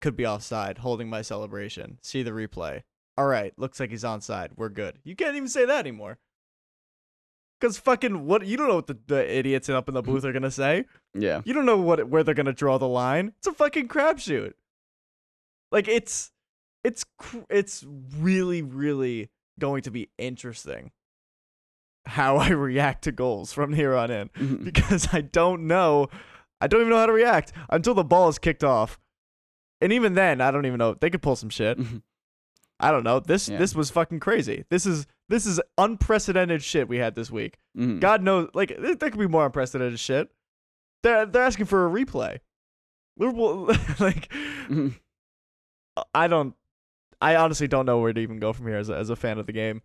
Could be offside. Holding my celebration. See the replay. All right, looks like he's onside. We're good. You can't even say that anymore. Because fucking what? You don't know what the, the idiots up in the booth are going to say. Yeah. You don't know what where they're going to draw the line. It's a fucking crapshoot. Like, it's, it's, it's really, really going to be interesting how I react to goals from here on in. Mm-hmm. Because I don't know. I don't even know how to react until the ball is kicked off. And even then, I don't even know. They could pull some shit. Mm-hmm. I don't know. This yeah. this was fucking crazy. This is this is unprecedented shit we had this week. Mm-hmm. God knows, like there, there could be more unprecedented shit. They're they're asking for a replay. Liverpool, like mm-hmm. I don't. I honestly don't know where to even go from here as a, as a fan of the game.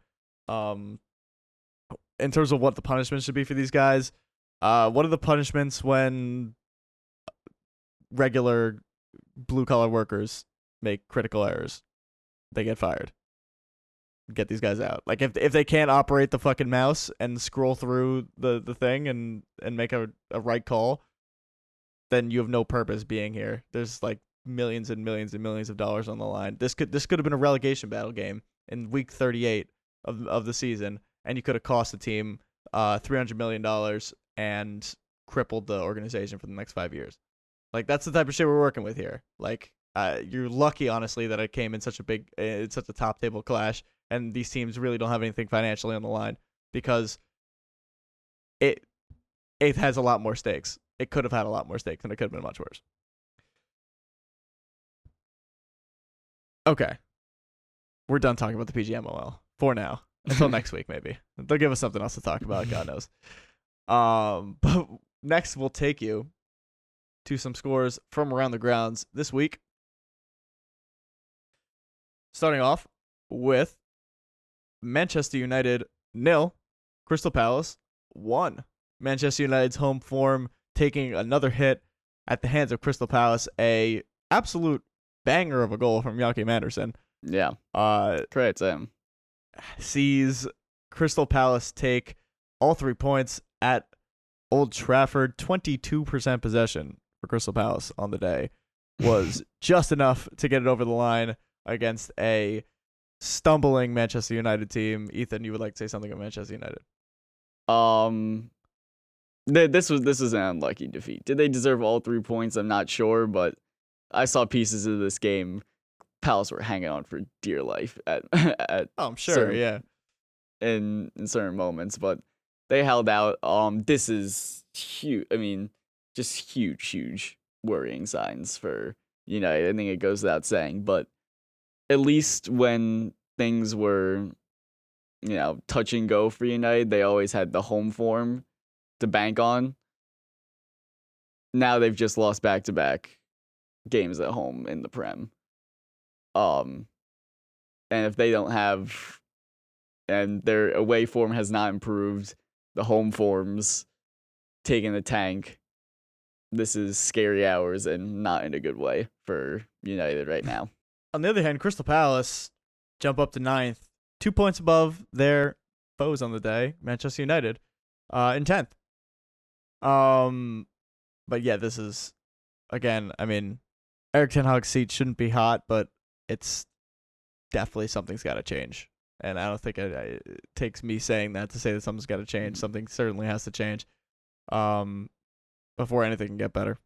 Um, in terms of what the punishment should be for these guys, uh, what are the punishments when regular blue collar workers make critical errors? They get fired. Get these guys out. Like, if if they can't operate the fucking mouse and scroll through the, the thing and, and make a, a right call, then you have no purpose being here. There's, like, millions and millions and millions of dollars on the line. This could this could have been a relegation battle game in week thirty-eight of of the season, and you could have cost the team uh, three hundred million dollars and crippled the organization for the next five years. Like, that's the type of shit we're working with here. Like... Uh, you're lucky, honestly, that it came in such a big, uh, such a top table clash, and these teams really don't have anything financially on the line, because it it has a lot more stakes. It could have had a lot more stakes, and it could have been much worse. Okay, we're done talking about the P G M O L for now. Until next week, maybe they'll give us something else to talk about. God knows. Um, but next we'll take you to some scores from around the grounds this week. Starting off with Manchester United nil, Crystal Palace one. Manchester United's home form taking another hit at the hands of Crystal Palace. A absolute banger of a goal from Joachim Andersen. Yeah. Uh, Great, Sam. Sees Crystal Palace take all three points at Old Trafford. Twenty-two percent possession for Crystal Palace on the day was just enough to get it over the line against a stumbling Manchester United team. Ethan, you would like to say something about Manchester United? Um, th- this was this was an unlucky defeat. Did they deserve all three points? I'm not sure, but I saw pieces of this game. Palace were hanging on for dear life at at oh, I'm sure, certain, yeah, in in certain moments, but they held out. Um, this is huge. I mean, just huge, huge worrying signs for United. I think it goes without saying, but at least when things were, you know, touch and go for United, they always had the home form to bank on. Now they've just lost back-to-back games at home in the Prem. Um, and if they don't have, and their away form has not improved, the home form's taking the tank. This is scary hours and not in a good way for United right now. On the other hand, Crystal Palace jump up to ninth, two points above their foes on the day, Manchester United, uh, in tenth. Um, but yeah, this is, again, I mean, Erik ten Hag's seat shouldn't be hot, but it's definitely something's got to change. And I don't think it, it takes me saying that to say that something's got to change. Something certainly has to change um, before anything can get better.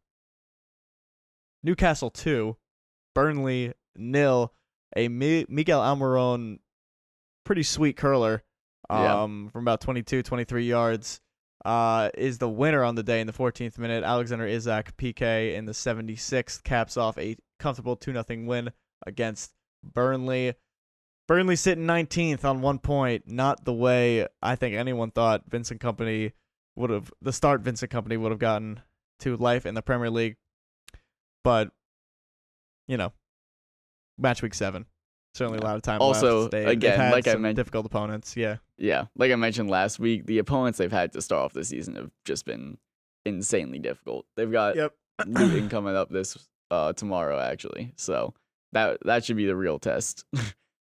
Newcastle two, Burnley nil. A Mi- Miguel Almiron, pretty sweet curler um, yeah. from about twenty-two, twenty-three yards uh, is the winner on the day in the fourteenth minute. Alexander Isak P K in the seventy-sixth caps off a comfortable two nothing win against Burnley. Burnley sitting nineteenth on one point. Not the way I think anyone thought Vincent Kompany would have, the start Vincent Kompany would have gotten to life in the Premier League. But, you know, match week seven. Certainly a lot of time also, left. Also, again, like I mentioned, difficult opponents. Yeah. Yeah. Like I mentioned last week, the opponents they've had to start off the season have just been insanely difficult. They've got yep. Luton coming up this uh, tomorrow, actually. So that that should be the real test.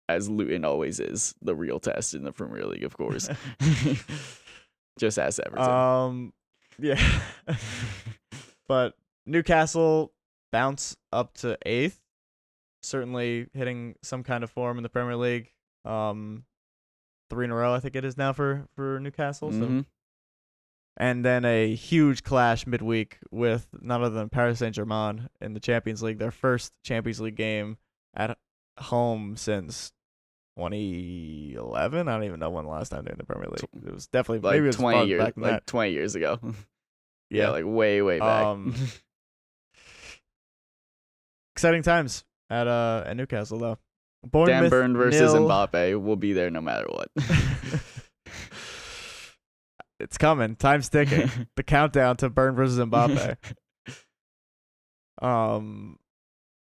As Luton always is, the real test in the Premier League, of course. Just ask Everton. Um, yeah. But Newcastle bounce up to eighth. Certainly hitting some kind of form in the Premier League. Um, three in a row, I think it is now for, for Newcastle. So. Mm-hmm. And then a huge clash midweek with none other than Paris Saint-Germain in the Champions League. Their first Champions League game at home since twenty eleven. I don't even know when the last time they were in the Premier League. It was definitely like maybe it was twenty years back, like that. twenty years ago. yeah, yeah, like way way back. Um, exciting times at uh at Newcastle though. Bournemouth Dan Burn versus nil. Mbappe will be there no matter what. It's coming. Time's ticking. The countdown to Burn versus Mbappe. um.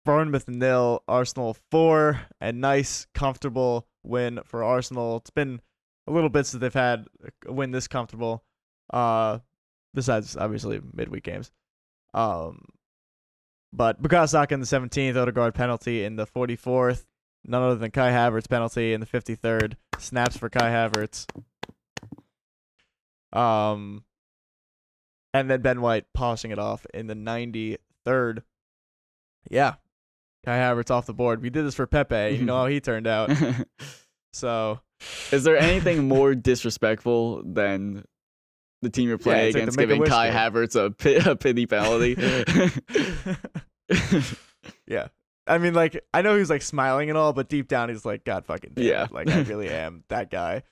Bournemouth nil, Arsenal four. A nice, comfortable win for Arsenal. It's been a little bit since they've had a win this comfortable, uh, besides, obviously, midweek games. Um, but Bukayo Saka in the seventeenth, Odegaard penalty in the forty-fourth. None other than Kai Havertz penalty in the fifty-third. Snaps for Kai Havertz. Um, and then Ben White polishing it off in the ninety-third. Yeah. Kai Havertz off the board. We did this for Pepe. You know how he turned out. So, is there anything more disrespectful than the team you're playing yeah, against like giving Kai game. Havertz a, p- a pity penalty? Yeah. I mean, like, I know he's like smiling and all, but deep down he's like, God fucking damn. Yeah. Like, I really am that guy.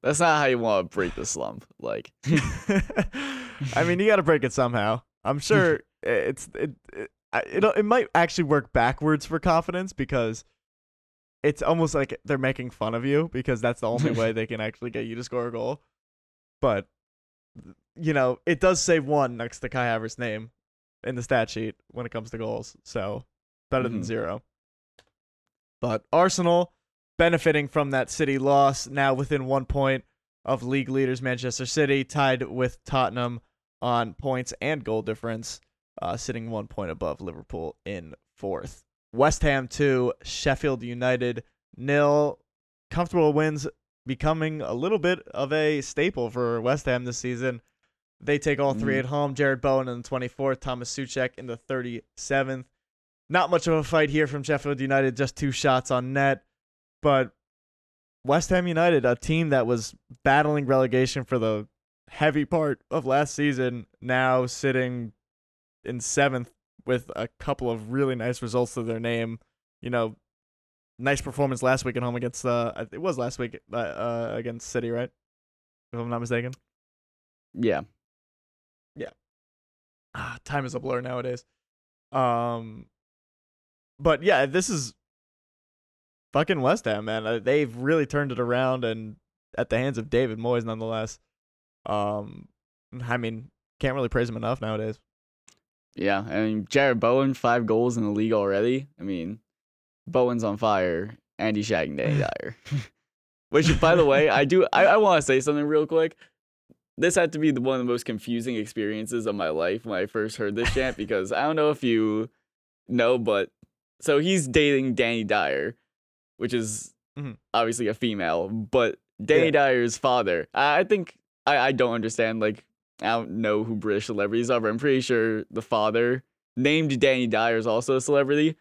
That's not how you want to break the slump. Like, I mean, you got to break it somehow. I'm sure it's it. it It it might actually work backwards for confidence because it's almost like they're making fun of you because that's the only way they can actually get you to score a goal. But, you know, it does say one next to Kai Havertz's name in the stat sheet when it comes to goals. So better mm-hmm. than zero. But Arsenal benefiting from that City loss, now within one point of league leaders Manchester City, tied with Tottenham on points and goal difference. Uh, sitting one point above Liverpool in fourth. West Ham two, Sheffield United nil. Comfortable wins becoming a little bit of a staple for West Ham this season. They take all three mm. at home. Jared Bowen in the twenty-fourth, Thomas Suchek in the thirty-seventh. Not much of a fight here from Sheffield United, just two shots on net. But West Ham United, a team that was battling relegation for the heavy part of last season, now sitting in seventh with a couple of really nice results to their name. You know, nice performance last week at home against, uh, it was last week uh, uh, against City, right? If I'm not mistaken. Yeah. Yeah. Ah, time is a blur nowadays. Um, but yeah, this is fucking West Ham, man. They've really turned it around, and at the hands of David Moyes, nonetheless. Um, I mean, can't really praise him enough nowadays. Yeah, I mean, Jared Bowen, five goals in the league already. I mean, Bowen's on fire. Andy shagging Danny Dyer. Which, by the way, I do. I, I want to say something real quick. This had to be the, one of the most confusing experiences of my life when I first heard this chant, because I don't know if you know, but so he's dating Danny Dyer, which is mm-hmm. obviously a female, but Danny yeah. Dyer's father. I, I think I, I don't understand, like, I don't know who British celebrities are, but I'm pretty sure the father, named Danny Dyer, is also a celebrity.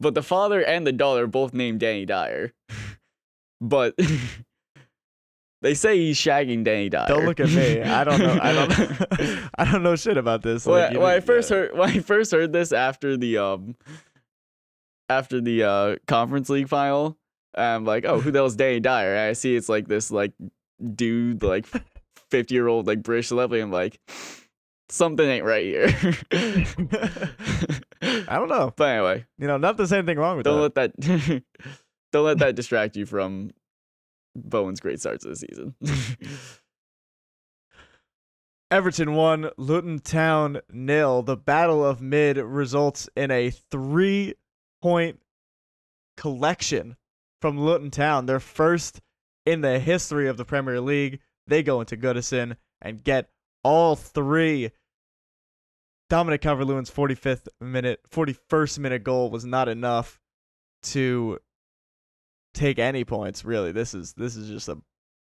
But the father and the daughter are both named Danny Dyer. But they say he's shagging Danny Dyer. Don't look at me. I don't know. I don't. Know. I don't know shit about this. When, like, when I first yeah. heard, when I first heard this after the um, after the uh Conference League final, I'm like, oh, who the hell's Danny Dyer? And I see it's like this like dude like. fifty year old like British celebrity. I'm like, something ain't right here. I don't know. But anyway, you know, not the same thing wrong with don't that. Don't let that don't let that distract you from Bowen's great starts of the season. Everton won, Luton Town nil. The Battle of Mid results in a three-point collection from Luton Town. Their first in the history of the Premier League. They go into Goodison and get all three. Dominic Calvert-Lewin's forty-fifth minute, forty-first minute goal was not enough to take any points, really. This is this is just a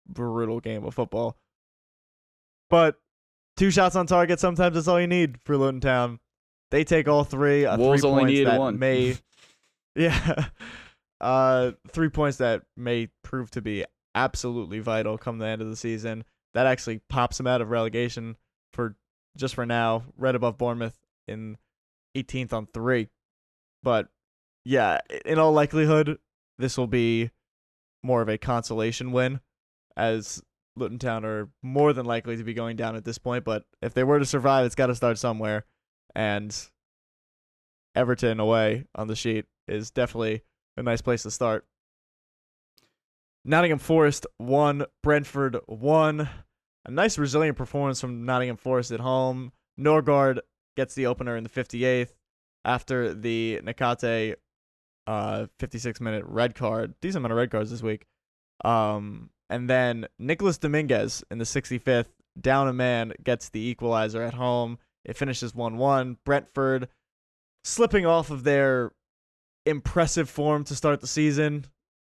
brutal game of football. But two shots on target, sometimes that's all you need for Luton Town. They take all three. Uh, Wolves three only needed that one. May, yeah, uh, three points that may prove to be absolutely vital come the end of the season. That actually pops them out of relegation for just for now, right above Bournemouth in eighteenth on three. But yeah, in all likelihood, this will be more of a consolation win, as Luton Town are more than likely to be going down at this point, but if they were to survive, it's got to start somewhere, and Everton away on the sheet is definitely a nice place to start. Nottingham Forest won, Brentford won. A nice resilient performance from Nottingham Forest at home. Norgard gets the opener in the fifty-eighth after the Nakate uh, fifty-six minute red card. Decent amount of red cards this week. Um... And then Nicolas Dominguez in the sixty-fifth, down a man, gets the equalizer at home. It finishes one one. Brentford slipping off of their impressive form to start the season.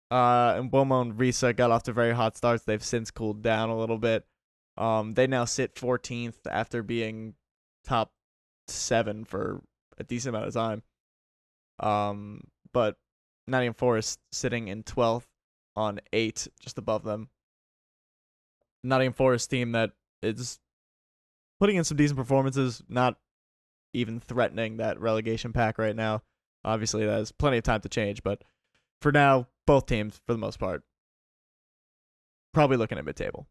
Uh, and Bomo and Risa got off to very hot starts. They've since cooled down a little bit. Um, they now sit fourteenth after being top seven for a decent amount of time. Um, but Nottingham Forest sitting in twelfth. On eight, just above them. Nottingham Forest team that is putting in some decent performances, not even threatening that relegation pack right now. Obviously, that has plenty of time to change, but for now, both teams, for the most part, probably looking at mid-table.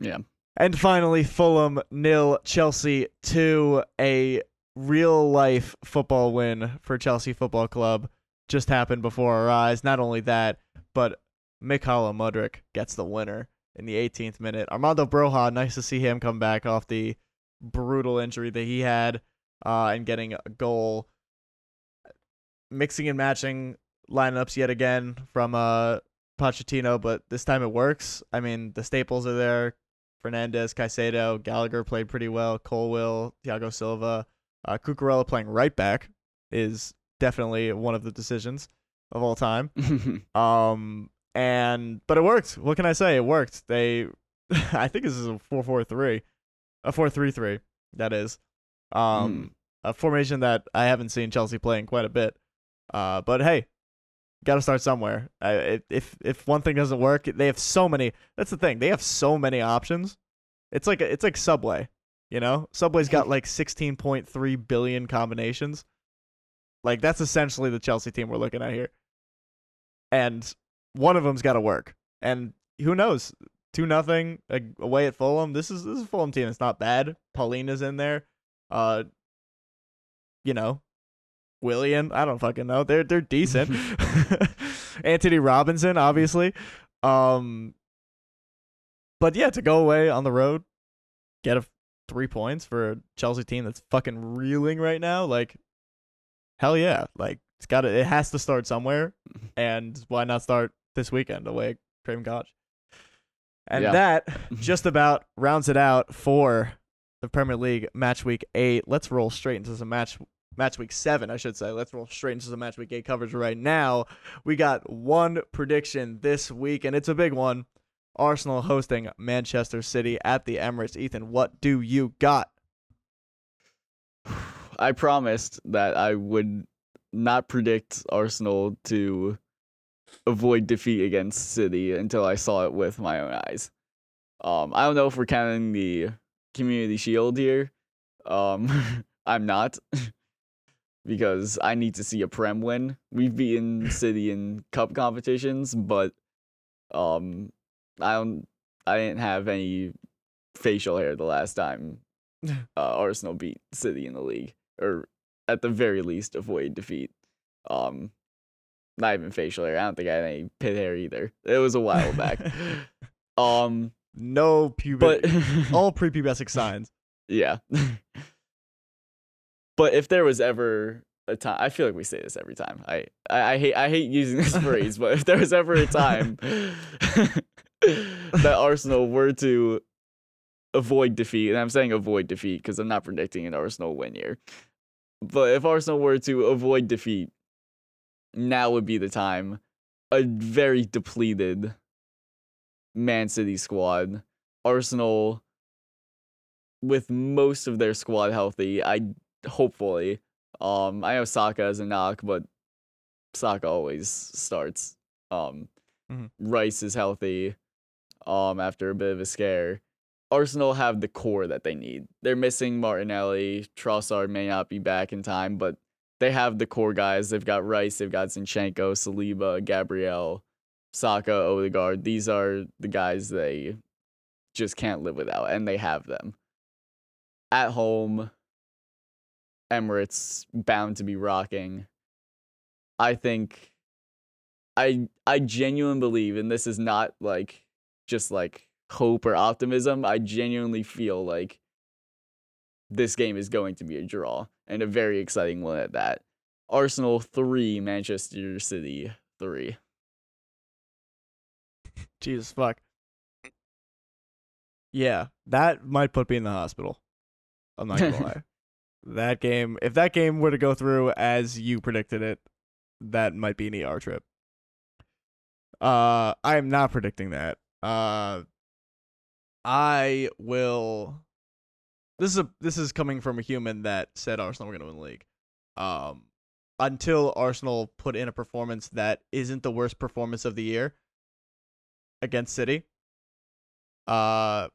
Yeah. And finally, Fulham nil, Chelsea two, a real-life football win for Chelsea Football Club just happened before our eyes. Not only that, but Mykhailo Mudryk gets the winner in the eighteenth minute. Armando Broja, nice to see him come back off the brutal injury that he had uh, and getting a goal. Mixing and matching lineups yet again from uh, Pochettino, but this time it works. I mean, the staples are there. Fernandez, Caicedo, Gallagher played pretty well. Colwill, Thiago Silva, uh, Cucurella playing right back is definitely one of the decisions of all time. um and but it worked. What can I say? It worked. They I think this is a four four three. A four three three, that is. Um mm. a formation that I haven't seen Chelsea playing quite a bit. Uh but hey, got to start somewhere. I, if if one thing doesn't work, they have so many. That's the thing. They have so many options. It's like it's like Subway, you know? Subway's got like sixteen point three billion combinations. Like, that's essentially the Chelsea team we're looking at here. And one of them's got to work. And who knows? two nothing away at Fulham. This is this is a Fulham team. It's not bad. Paulina's in there. Uh, you know, William. I don't fucking know. They're they're decent. Anthony Robinson, obviously. Um, but, yeah, to go away on the road, get a three points for a Chelsea team that's fucking reeling right now, like... Hell yeah. Like, it's got to, it has to start somewhere. And why not start this weekend away at Craven Cottage? And yeah. That just about rounds it out for the Premier League match week eight. Let's roll straight into some match match week seven, I should say. Let's roll straight into some match week eight coverage right now. We got one prediction this week, and it's a big one. Arsenal hosting Manchester City at the Emirates. Ethan, what do you got? I promised that I would not predict Arsenal to avoid defeat against City until I saw it with my own eyes. Um, I don't know if we're counting the Community Shield here. Um, I'm not, because I need to see a Prem win. We've beaten City in cup competitions, but um, I don't. I didn't have any facial hair the last time uh, Arsenal beat City in the league, or at the very least avoid defeat. Um, not even facial hair. I don't think I had any pit hair either. It was a while back. um, no pubic, but all prepubescent signs. Yeah. But if there was ever a time, I feel like we say this every time. I, I, I hate I hate using this phrase, but if there was ever a time that Arsenal were to avoid defeat, and I'm saying avoid defeat because I'm not predicting an Arsenal win here, but if Arsenal were to avoid defeat, now would be the time. A very depleted Man City squad. Arsenal with most of their squad healthy. I hopefully. Um, I know Saka is a knock, but Saka always starts. Um, mm-hmm. Rice is healthy um, after a bit of a scare. Arsenal have the core that they need. They're missing Martinelli. Trossard may not be back in time, but they have the core guys. They've got Rice, they've got Zinchenko, Saliba, Gabriel, Saka, Odegaard. These are the guys they just can't live without, and they have them. At home, Emirates bound to be rocking. I think I I genuinely believe, and this is not like just like hope or optimism, I genuinely feel like this game is going to be a draw, and a very exciting one at that. Arsenal three, Manchester City three. Jesus fuck. Yeah, that might put me in the hospital. I'm not gonna lie. That game, if that game were to go through as you predicted it, that might be an E R trip. Uh, I am not predicting that. Uh, I will. This is a this is coming from a human that said Arsenal were going to win the league. Um, until Arsenal put in a performance that isn't the worst performance of the year against City, uh,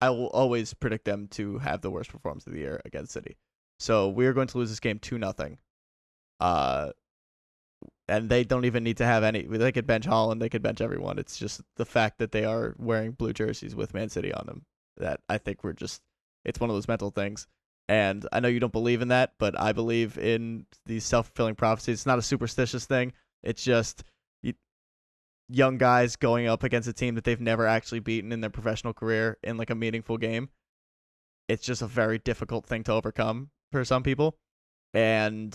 I will always predict them to have the worst performance of the year against City. So we're going to lose this game two nothing. Uh, and they don't even need to have any. They could bench Haaland. They could bench everyone. It's just the fact that they are wearing blue jerseys with Man City on them that I think we're just. It's one of those mental things. And I know you don't believe in that, but I believe in these self-fulfilling prophecies. It's not a superstitious thing. It's just young guys going up against a team that they've never actually beaten in their professional career in like a meaningful game. It's just a very difficult thing to overcome for some people. And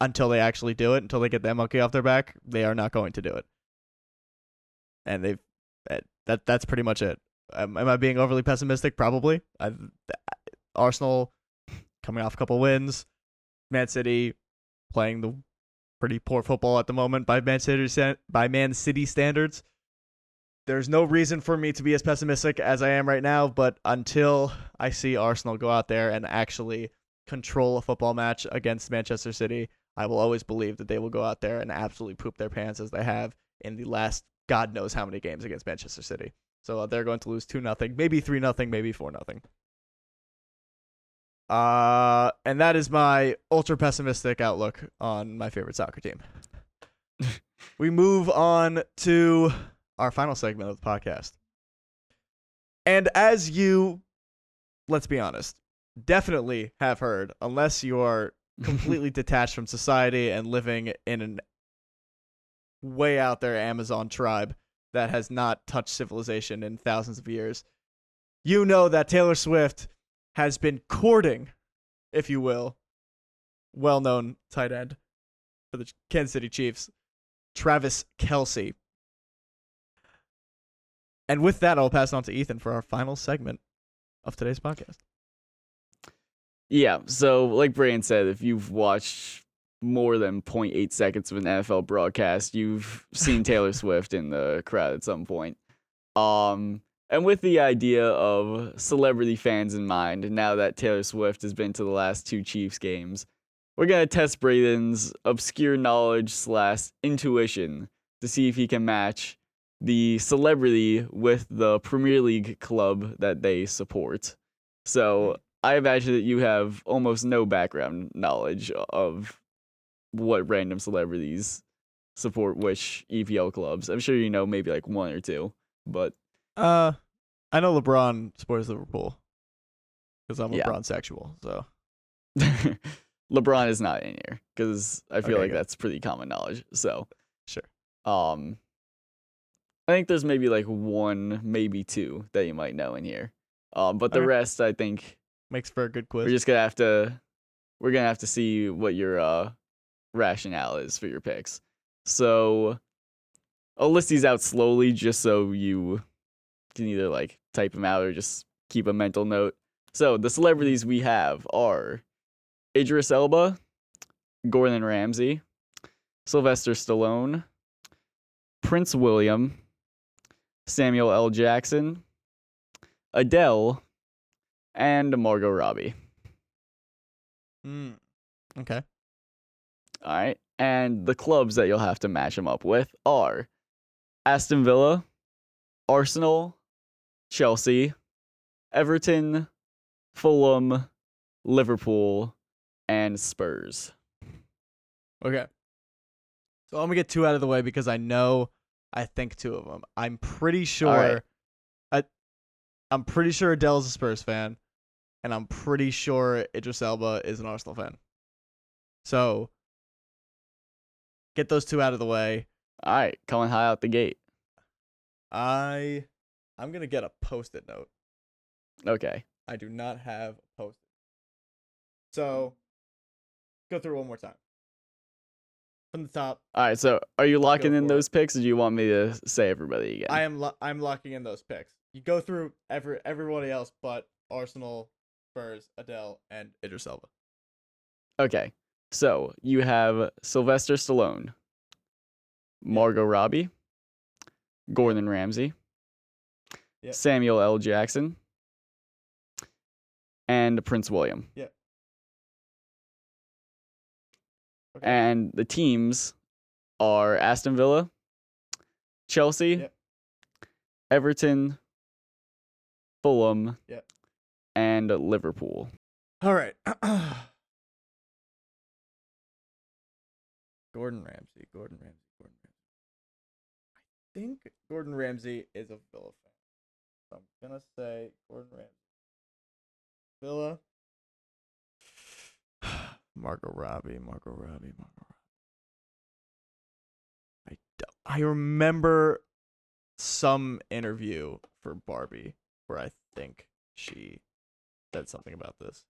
until they actually do it, until they get that monkey off their back, they are not going to do it. And they've that that's pretty much it. Um, am I being overly pessimistic? Probably. I, Arsenal coming off a couple wins, Man City playing the pretty poor football at the moment by Man City by Man City standards. There's no reason for me to be as pessimistic as I am right now, but until I see Arsenal go out there and actually control a football match against Manchester City, I will always believe that they will go out there and absolutely poop their pants as they have in the last God knows how many games against Manchester City. So they're going to lose two nothing, maybe three nothing, maybe four nothing. Uh, and that is my ultra-pessimistic outlook on my favorite soccer team. We move on to our final segment of the podcast. And as you, let's be honest, definitely have heard, unless you are completely detached from society and living in an way out there Amazon tribe that has not touched civilization in thousands of years, you know that Taylor Swift has been courting, if you will, well-known tight end for the Kansas City Chiefs, Travis Kelce. And with that, I'll pass it on to Ethan for our final segment of today's podcast. Yeah, so like Brian said, if you've watched more than zero point eight seconds of an N F L broadcast, you've seen Taylor Swift in the crowd at some point. Um, and with the idea of celebrity fans in mind, now that Taylor Swift has been to the last two Chiefs games, we're going to test Braden's obscure knowledge slash intuition to see if he can match the celebrity with the Premier League club that they support. So I imagine that you have almost no background knowledge of what random celebrities support which E P L clubs. I'm sure you know maybe like one or two, but uh I know LeBron supports Liverpool because I'm yeah. LeBron sexual. So LeBron is not in here because I feel okay, like good. That's pretty common knowledge. So sure. Um, I think there's maybe like one, maybe two that you might know in here. Um, but the right. rest, I think, makes for a good quiz. We're just gonna have to, we're gonna have to see what your uh, rationale is for your picks. So I'll list these out slowly, just so you can either like type them out or just keep a mental note. So the celebrities we have are Idris Elba, Gordon Ramsay, Sylvester Stallone, Prince William, Samuel L. Jackson, Adele, and Margot Robbie. Mm. Okay. All right. And the clubs that you'll have to match them up with are Aston Villa, Arsenal, Chelsea, Everton, Fulham, Liverpool, and Spurs. Okay. So I'm going to get two out of the way because I know I think two of them. I'm pretty sure right. I, I'm pretty sure Adele's a Spurs fan, and I'm pretty sure Idris Elba is an Arsenal fan. So get those two out of the way. All right, coming high out the gate. I, I'm going to get a post-it note. Okay. I do not have a post-it. So go through it one more time. From the top. All right, so are you locking in those picks, or do you want me to say everybody again? I am lo- I'm locking in those picks. You go through every everybody else but Arsenal, Spurs, Adele, and Idris Elba. Okay. So you have Sylvester Stallone, Margot yeah. Robbie, Gordon Ramsay, yeah. Samuel L. Jackson, and Prince William. Yeah. Okay. And the teams are Aston Villa, Chelsea, yep. Everton, Fulham, yep. and Liverpool. All right. Gordon Ramsay, Gordon Ramsay, Gordon Ramsay. I think Gordon Ramsay is a Villa fan. So I'm going to say Gordon Ramsay. Villa. Margot Robbie, Margot Robbie, Margot Robbie. I, I remember some interview for Barbie where I think she said something about this.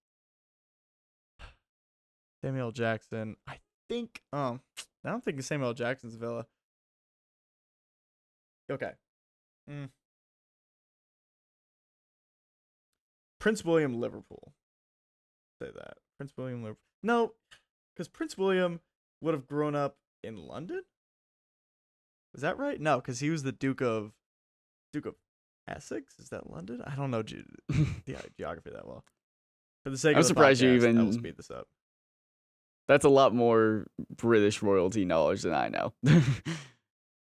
Samuel Jackson. I think, um, I don't think Samuel Jackson's Villa. Okay. Mm. Prince William, Liverpool. Say that. Prince William, Liverpool. No, because Prince William would have grown up in London. Is that right? No, because he was the Duke of Duke of Essex. Is that London? I don't know ge- yeah, geography that well. For the sake I'm of the surprised podcast, you even. I'll speed this up. That's a lot more British royalty knowledge than I know.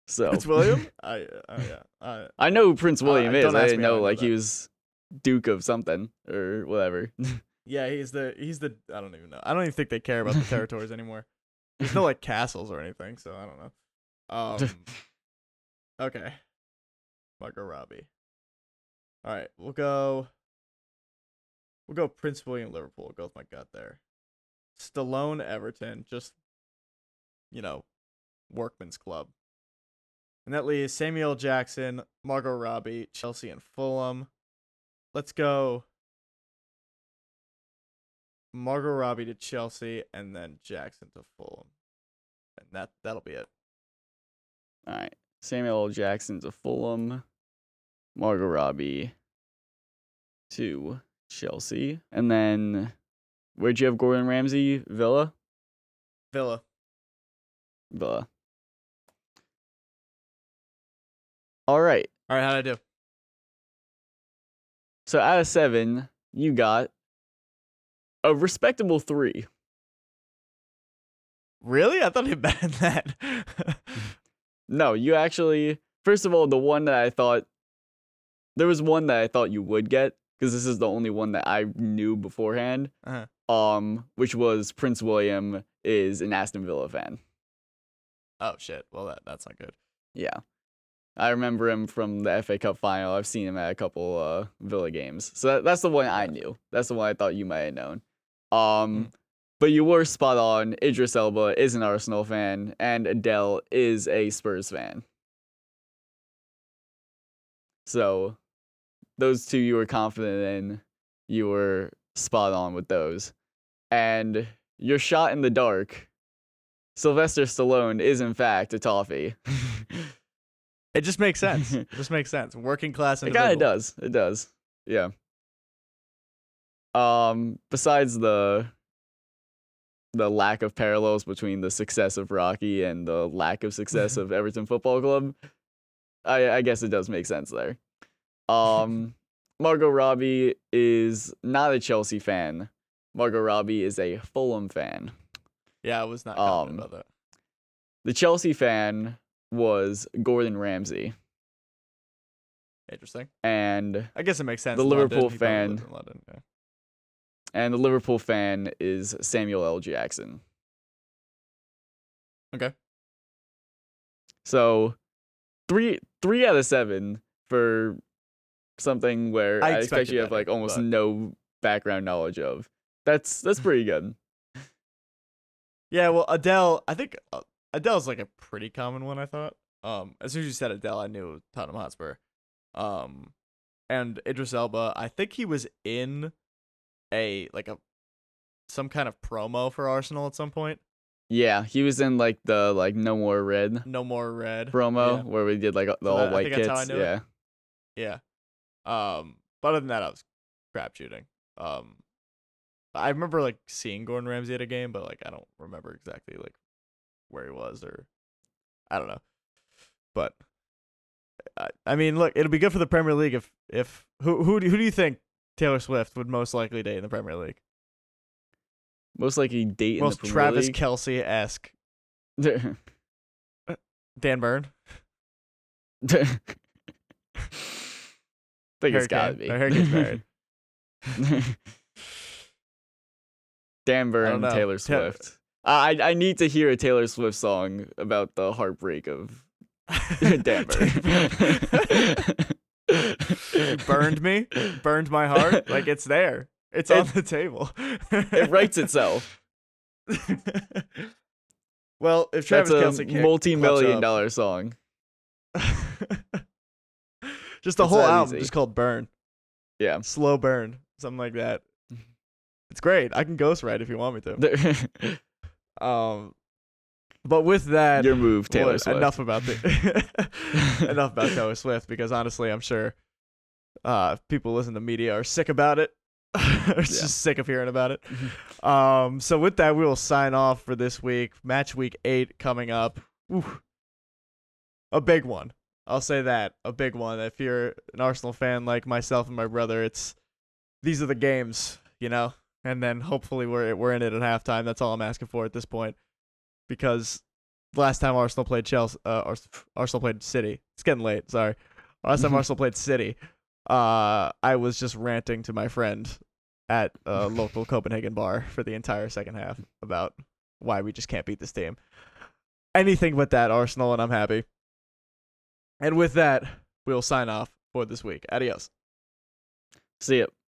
So Prince William? I oh yeah. I, I know who Prince William uh, is. I didn't know like that. He was Duke of something or whatever. Yeah, he's the he's the I don't even know. I don't even think they care about the territories anymore. There's no like castles or anything, so I don't know. Um, okay, Margot Robbie. All right, we'll go. We'll go Prince William, Liverpool. Go with my gut there. Stallone, Everton. Just you know, workman's club. And that leaves Samuel Jackson, Margot Robbie, Chelsea, and Fulham. Let's go. Margot Robbie to Chelsea, and then Jackson to Fulham. And that, that'll be it. All right. Samuel L. Jackson to Fulham. Margot Robbie to Chelsea. And then, where'd you have Gordon Ramsay? Villa? Villa. Villa. All right. All right, how'd I do? So, out of seven, you got a respectable three. Really? I thought it better than that. No, you actually... First of all, the one that I thought... There was one that I thought you would get, because this is the only one that I knew beforehand, uh-huh. um, which was Prince William is an Aston Villa fan. Oh, shit. Well, that that's not good. Yeah. I remember him from the F A Cup final. I've seen him at a couple uh, Villa games. So that, that's the one I knew. That's the one I thought you might have known. Um, mm. But you were spot on. Idris Elba is an Arsenal fan, and Adele is a Spurs fan. So those two you were confident in. You were spot on with those. And your shot in the dark, Sylvester Stallone is, in fact, a toffee. It just makes sense. It just makes sense. Working class individual. It kind of does. It does. Yeah. Um. Besides the the lack of parallels between the success of Rocky and the lack of success of Everton Football Club, I, I guess it does make sense there. Um, Margot Robbie is not a Chelsea fan. Margot Robbie is a Fulham fan. Yeah, I was not confident um, about that. The Chelsea fan was Gordon Ramsay. Interesting. And I guess it makes sense. The Liverpool London, fan. London, yeah. And the Liverpool fan is Samuel L. Jackson. Okay. So three three out of seven for something where I, I expect you to have like almost but... no background knowledge of. That's that's pretty good. Yeah, well, Adele, I think uh, Adele's like a pretty common one, I thought. Um, as soon as you said Adele, I knew it was Tottenham Hotspur. Um, and Idris Elba, I think he was in a like a some kind of promo for Arsenal at some point. Yeah, he was in like the like No More Red, No More Red promo yeah. where we did like the all white kits. That's how I knew yeah, it. yeah. Um, but other than that, I was crap shooting. Um. I remember like seeing Gordon Ramsay at a game, but like I don't remember exactly like where he was or I don't know. But I, I mean, look, it'll be good for the Premier League if if who who do, who do you think Taylor Swift would most likely date in the Premier League? Most likely date most in the Premier Travis League. Most Travis Kelce-esque. Dan Burn. I think it's gotta be. Her hair gets married. Dan Burn, Taylor Swift. I I need to hear a Taylor Swift song about the heartbreak of Dan Burn. You burned me, burned my heart. Like it's there, it's it, on the table. It writes itself. Well, if Travis That's Kelce a multi-million dollar song, just the it's whole album, easy. Just called Burn. Yeah, slow burn, something like that. It's great. I can ghostwrite if you want me to. um, but with that, your move, Taylor what, Swift. Enough about the enough about Taylor Swift because honestly, I'm sure uh, people listening to media are sick about it. They're yeah. just sick of hearing about it. Mm-hmm. Um, so with that, we will sign off for this week. Match week eight coming up. Ooh, a big one. I'll say that. A big one. If you're an Arsenal fan like myself and my brother, it's these are the games, you know. And then hopefully we're we're in it at halftime. That's all I'm asking for at this point, because last time Arsenal played Chelsea, uh, Arsenal played City. It's getting late. Sorry, last time Arsenal played City, uh, I was just ranting to my friend at a local Copenhagen bar for the entire second half about why we just can't beat this team. Anything but that Arsenal, and I'm happy. And with that, we'll sign off for this week. Adios. See ya.